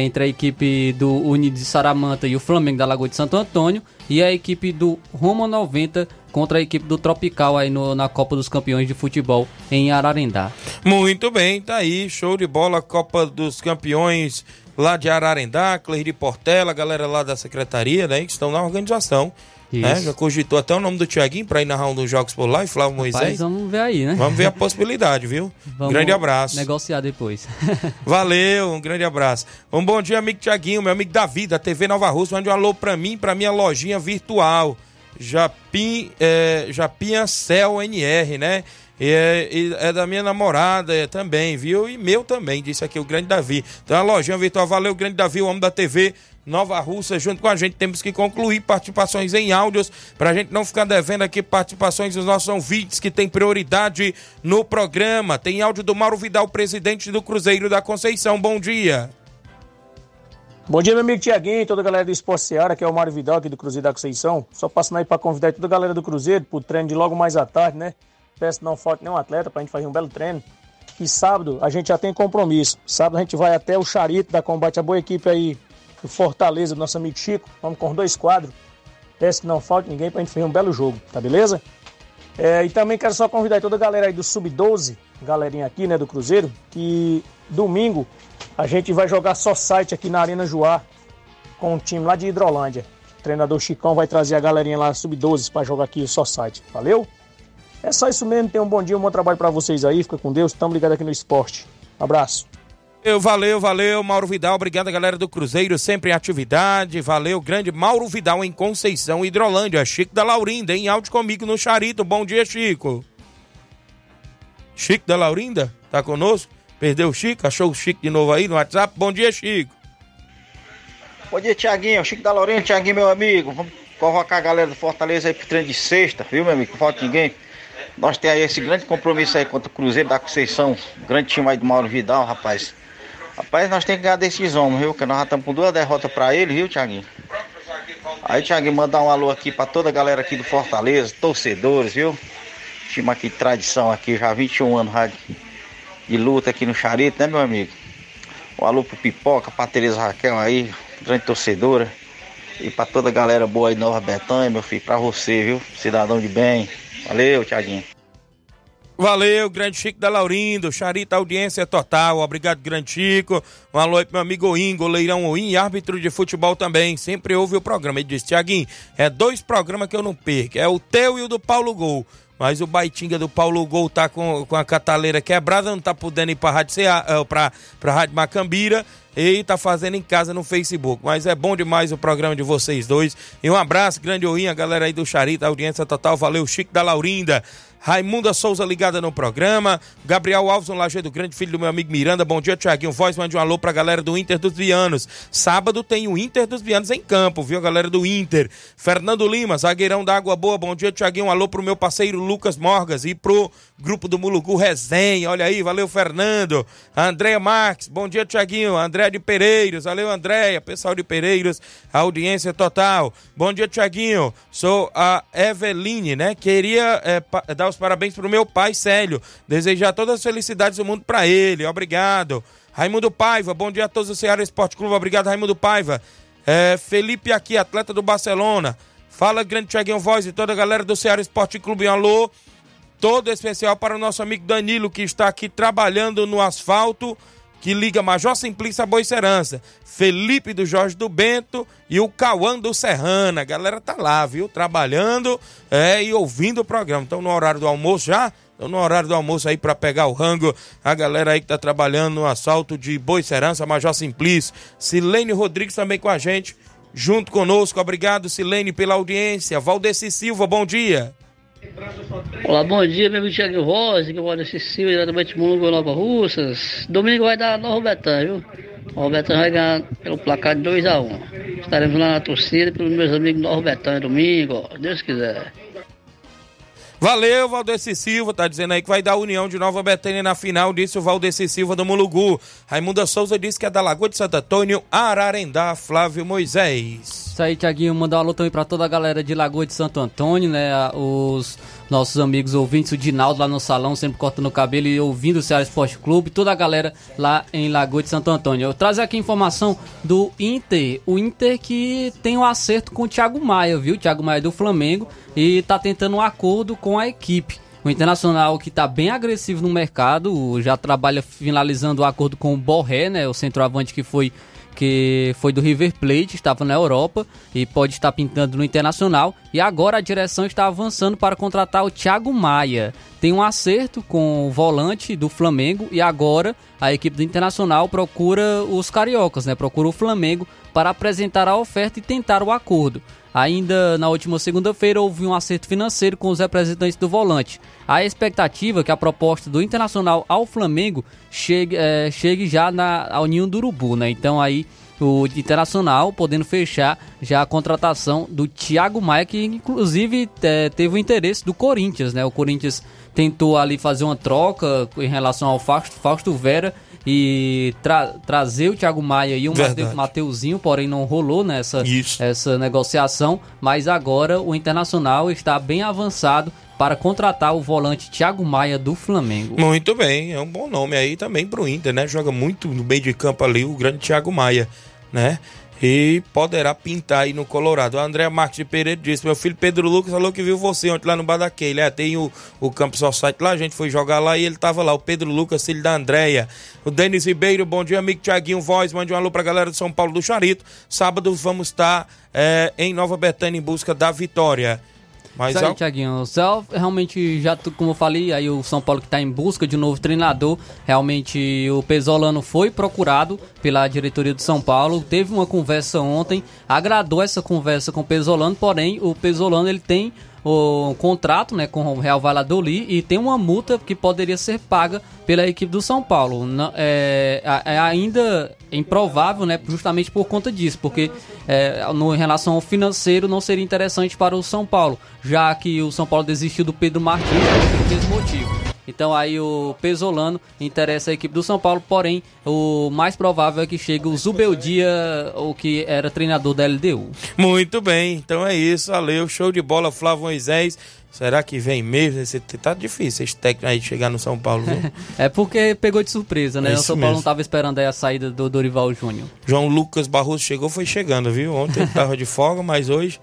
entre a equipe do Unidos de Saramanta e o Flamengo da Lagoa de Santo Antônio, e a equipe do Roma 90 contra a equipe do Tropical aí na Copa dos Campeões de Futebol em Ararendá. Muito bem, tá aí, show de bola, Copa dos Campeões lá de Ararendá, Cleir de Portela, galera lá da secretaria, né, que estão na organização. Né? Já cogitou até o nome do Thiaguinho pra ir narrar um dos jogos por lá, e Flávio Moisés. Vamos ver aí, né? Vamos ver a possibilidade, viu? Vamos grande abraço. Negociar depois. Valeu, um grande abraço. Um bom dia, amigo Thiaguinho, meu amigo Davi, da TV Nova Russa. Mande um alô pra mim, pra minha lojinha virtual. Japinha Cel NR, né? É da minha namorada também, viu? E meu também, disse aqui o grande Davi. Então a lojinha virtual, valeu grande Davi, o homem da TV Nova Russa, junto com a gente. Temos que concluir participações em áudios pra gente não ficar devendo aqui participações dos nossos ouvintes que tem prioridade no programa. Tem áudio do Mauro Vidal, presidente do Cruzeiro da Conceição. Bom dia. Bom dia, meu amigo Thiaguinho, toda a galera do Esporte Seara, que é o Mário Vidal aqui do Cruzeiro da Conceição. Só passando aí para convidar toda a galera do Cruzeiro pro treino de logo mais à tarde, né? Peço que não falte nenhum atleta pra gente fazer um belo treino. E sábado a gente já tem compromisso. Sábado a gente vai até o Xarita da Combate, a boa equipe aí do Fortaleza, do nosso amigo Chico. Vamos com 2 quadros. Peço que não falte ninguém pra gente fazer um belo jogo, tá beleza? E também quero só convidar toda a galera aí do Sub-12, galerinha aqui, né, do Cruzeiro, que domingo a gente vai jogar society aqui na Arena Juá com o time lá de Hidrolândia. O treinador Chicão vai trazer a galerinha lá Sub-12 pra jogar aqui o society. Valeu? É só isso mesmo, tenham um bom dia, um bom trabalho pra vocês aí, fica com Deus, tamo ligado aqui no Esporte. Um abraço. Valeu, Mauro Vidal, obrigado galera do Cruzeiro, sempre em atividade, valeu, grande Mauro Vidal em Conceição, Hidrolândia. Chico da Laurinda, em áudio comigo no Xarito, bom dia Chico. Chico da Laurinda, tá conosco? Perdeu o Chico, achou o Chico de novo aí no WhatsApp, bom dia Chico. Bom dia Thiaguinho, Chico da Laurinda, Thiaguinho meu amigo, vamos convocar a galera do Fortaleza aí pro treino de sexta, viu meu amigo, não falta ninguém. Nós temos aí esse grande compromisso aí contra o Cruzeiro da Conceição, grande time aí do Mauro Vidal, rapaz. Rapaz, nós temos que ganhar desses homens, viu? Porque nós já estamos com 2 derrotas pra ele, viu, Thiaguinho? Aí, Thiaguinho, mandar um alô aqui pra toda a galera aqui do Fortaleza, torcedores, viu? Time aqui de tradição aqui, já 21 anos de luta aqui no Xarito, né, meu amigo? Um alô pro Pipoca, pra Tereza Raquel aí, grande torcedora. E pra toda a galera boa aí de Nova Betânia, meu filho, pra você, viu? Cidadão de bem. Valeu, Thiaguinho. Valeu, grande Chico da Laurindo, Xarita, audiência total, obrigado grande Chico, um alô aí pro meu amigo Oim, goleirão Oim, árbitro de futebol também, sempre ouve o programa, ele disse, Thiaguinho, 2 programas que eu não perco, é o teu e o do Paulo Gol, mas o Baitinga do Paulo Gol tá com a cataleira quebrada, não tá podendo ir pra Rádio Macambira, e tá fazendo em casa no Facebook, mas é bom demais o programa de vocês dois, e um abraço, grande Oinha, a galera aí do Xarita, audiência total, valeu Chico da Laurinda, Raimunda Souza ligada no programa, Gabriel Alves, um Laje do Grande, filho do meu amigo Miranda, bom dia Thiaguinho Voz, mande um alô pra galera do Inter dos Vianos, sábado tem o Inter dos Vianos em campo, viu, galera do Inter, Fernando Lima, zagueirão da Água Boa, bom dia Thiaguinho, um alô pro meu parceiro Lucas Morgas e pro grupo do Mulugu Resenha, olha aí, valeu Fernando, Andréa Marques, bom dia Thiaguinho, André de Pereiros, valeu Andréia, pessoal de Pereiros, audiência total. Bom dia Thiaguinho, sou a Eveline, né, queria dar os parabéns pro meu pai Célio, desejar todas as felicidades do mundo pra ele, obrigado. Raimundo Paiva, bom dia a todos do Ceará Esporte Clube, obrigado Raimundo Paiva. Felipe aqui, atleta do Barcelona, fala grande Thiaguinho Voz e toda a galera do Ceará Esporte Clube, um alô todo especial para o nosso amigo Danilo, que está aqui trabalhando no asfalto que liga Major Simplício a Boa Esperança, Felipe do Jorge do Bento e o Cauã do Serrana, a galera tá lá, viu, trabalhando e ouvindo o programa, estão no horário do almoço já, estão no horário do almoço aí pra pegar o rango, a galera aí que tá trabalhando no assalto de Boa Esperança, Major Simplício, Silene Rodrigues também com a gente, junto conosco, obrigado Silene pela audiência, Valdeci Silva, bom dia. Olá, bom dia, meu amigo Thiaguinho Voz, que mora nesse Silva, diretamente do Nova Russas. Domingo vai dar Nova Betânia, viu? Nova Betânia vai ganhar pelo placar de 2-1. Estaremos lá na torcida pelos meus amigos Nova Betânia domingo, ó, Deus quiser. Valeu, Valdeci Silva, tá dizendo aí que vai dar união de Nova Betânia na final, disse o Valdeci Silva do Mulugu. Raimunda Souza disse que é da Lagoa de Santo Antônio, Ararendá, Flávio Moisés. Isso aí, Thiaguinho, mandar um alô também pra toda a galera de Lagoa de Santo Antônio, né, os nossos amigos ouvintes, o Dinaldo lá no salão, sempre cortando o cabelo e ouvindo o Ceará Esporte Clube, toda a galera lá em Lagoa de Santo Antônio. Eu trago aqui informação do Inter, o Inter que tem um acerto com o Thiago Maia, viu, Thiago Maia do Flamengo, e tá tentando um acordo com a equipe. O Internacional, que está bem agressivo no mercado, já trabalha finalizando o acordo com o Borré, né, o centroavante que foi do River Plate, estava na Europa e pode estar pintando no Internacional. E agora a direção está avançando para contratar o Thiago Maia. Tem um acerto com o volante do Flamengo e agora a equipe do Internacional procura os cariocas, né? Procura o Flamengo para apresentar a oferta e tentar o acordo. Ainda na última segunda-feira houve um acerto financeiro com os representantes do volante. A expectativa é que a proposta do Internacional ao Flamengo chegue já na União do Urubu, né? Então aí o Internacional podendo fechar já a contratação do Thiago Maia, que inclusive teve o interesse do Corinthians, né? O Corinthians tentou ali fazer uma troca em relação ao Fausto Vera e trazer o Thiago Maia e o Mateuzinho, porém não rolou essa negociação, mas agora o Internacional está bem avançado para contratar o volante Thiago Maia do Flamengo. Muito bem, é um bom nome aí também pro Inter, né? Joga muito no meio de campo ali o grande Thiago Maia, né? E poderá pintar aí no Colorado. O André Marques de Pereira disse: meu filho Pedro Lucas falou que viu você ontem lá no bar daquele. É, tem o Campo Society lá, a gente foi jogar lá e ele tava lá, o Pedro Lucas, filho da Andréia. O Denis Ribeiro, bom dia, amigo Thiaguinho Voz, mande um alô pra galera de São Paulo do Xarito. Sábado vamos estar em Nova Betânia em busca da vitória. Mas aí, Thiaguinho, o Céu realmente, como eu falei, aí o São Paulo que está em busca de um novo treinador. Realmente o Pesolano foi procurado pela diretoria do São Paulo, teve uma conversa ontem, agradou essa conversa com o Pesolano, porém o Pesolano ele tem um contrato, né, com o Real Valladolid e tem uma multa que poderia ser paga pela equipe do São Paulo. É ainda improvável, né, justamente por conta disso, porque em relação ao financeiro não seria interessante para o São Paulo, já que o São Paulo desistiu do Pedro Martins pelo mesmo motivo. Então aí o Pesolano interessa a equipe do São Paulo, porém o mais provável é que chegue o Zubeldia, o que era treinador da LDU. Muito bem, então é isso, valeu, show de bola, Flávio Moisés. Será que vem mesmo? Tá difícil esse técnico aí de chegar no São Paulo. É porque pegou de surpresa, né? O São Paulo não estava esperando aí a saída do Dorival Júnior. João Lucas Barroso foi chegando, viu? Ontem ele estava de folga, mas hoje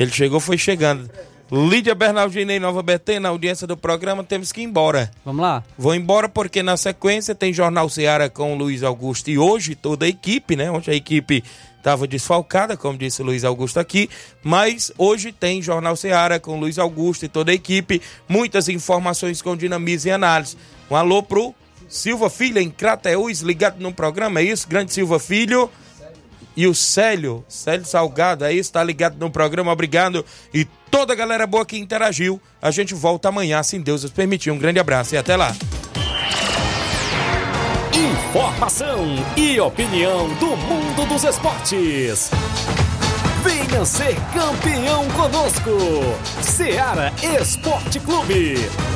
ele foi chegando. Lídia Bernardina em Nova Betânia, na audiência do programa, temos que ir embora. Vamos lá? Vou embora porque na sequência tem Jornal Seara com Luiz Augusto e hoje toda a equipe, né? Ontem a equipe estava desfalcada, como disse Luiz Augusto aqui, mas hoje tem Jornal Seara com Luiz Augusto e toda a equipe, muitas informações com dinamismo e análise. Um alô pro Silva Filho em Crateús, ligado no programa, é isso? Grande Silva Filho. E o Célio Salgado, aí está ligado no programa, obrigado. E toda a galera boa que interagiu, a gente volta amanhã, se Deus nos permitir. Um grande abraço e até lá. Informação e opinião do mundo dos esportes. Venha ser campeão conosco. Ceará Esporte Clube.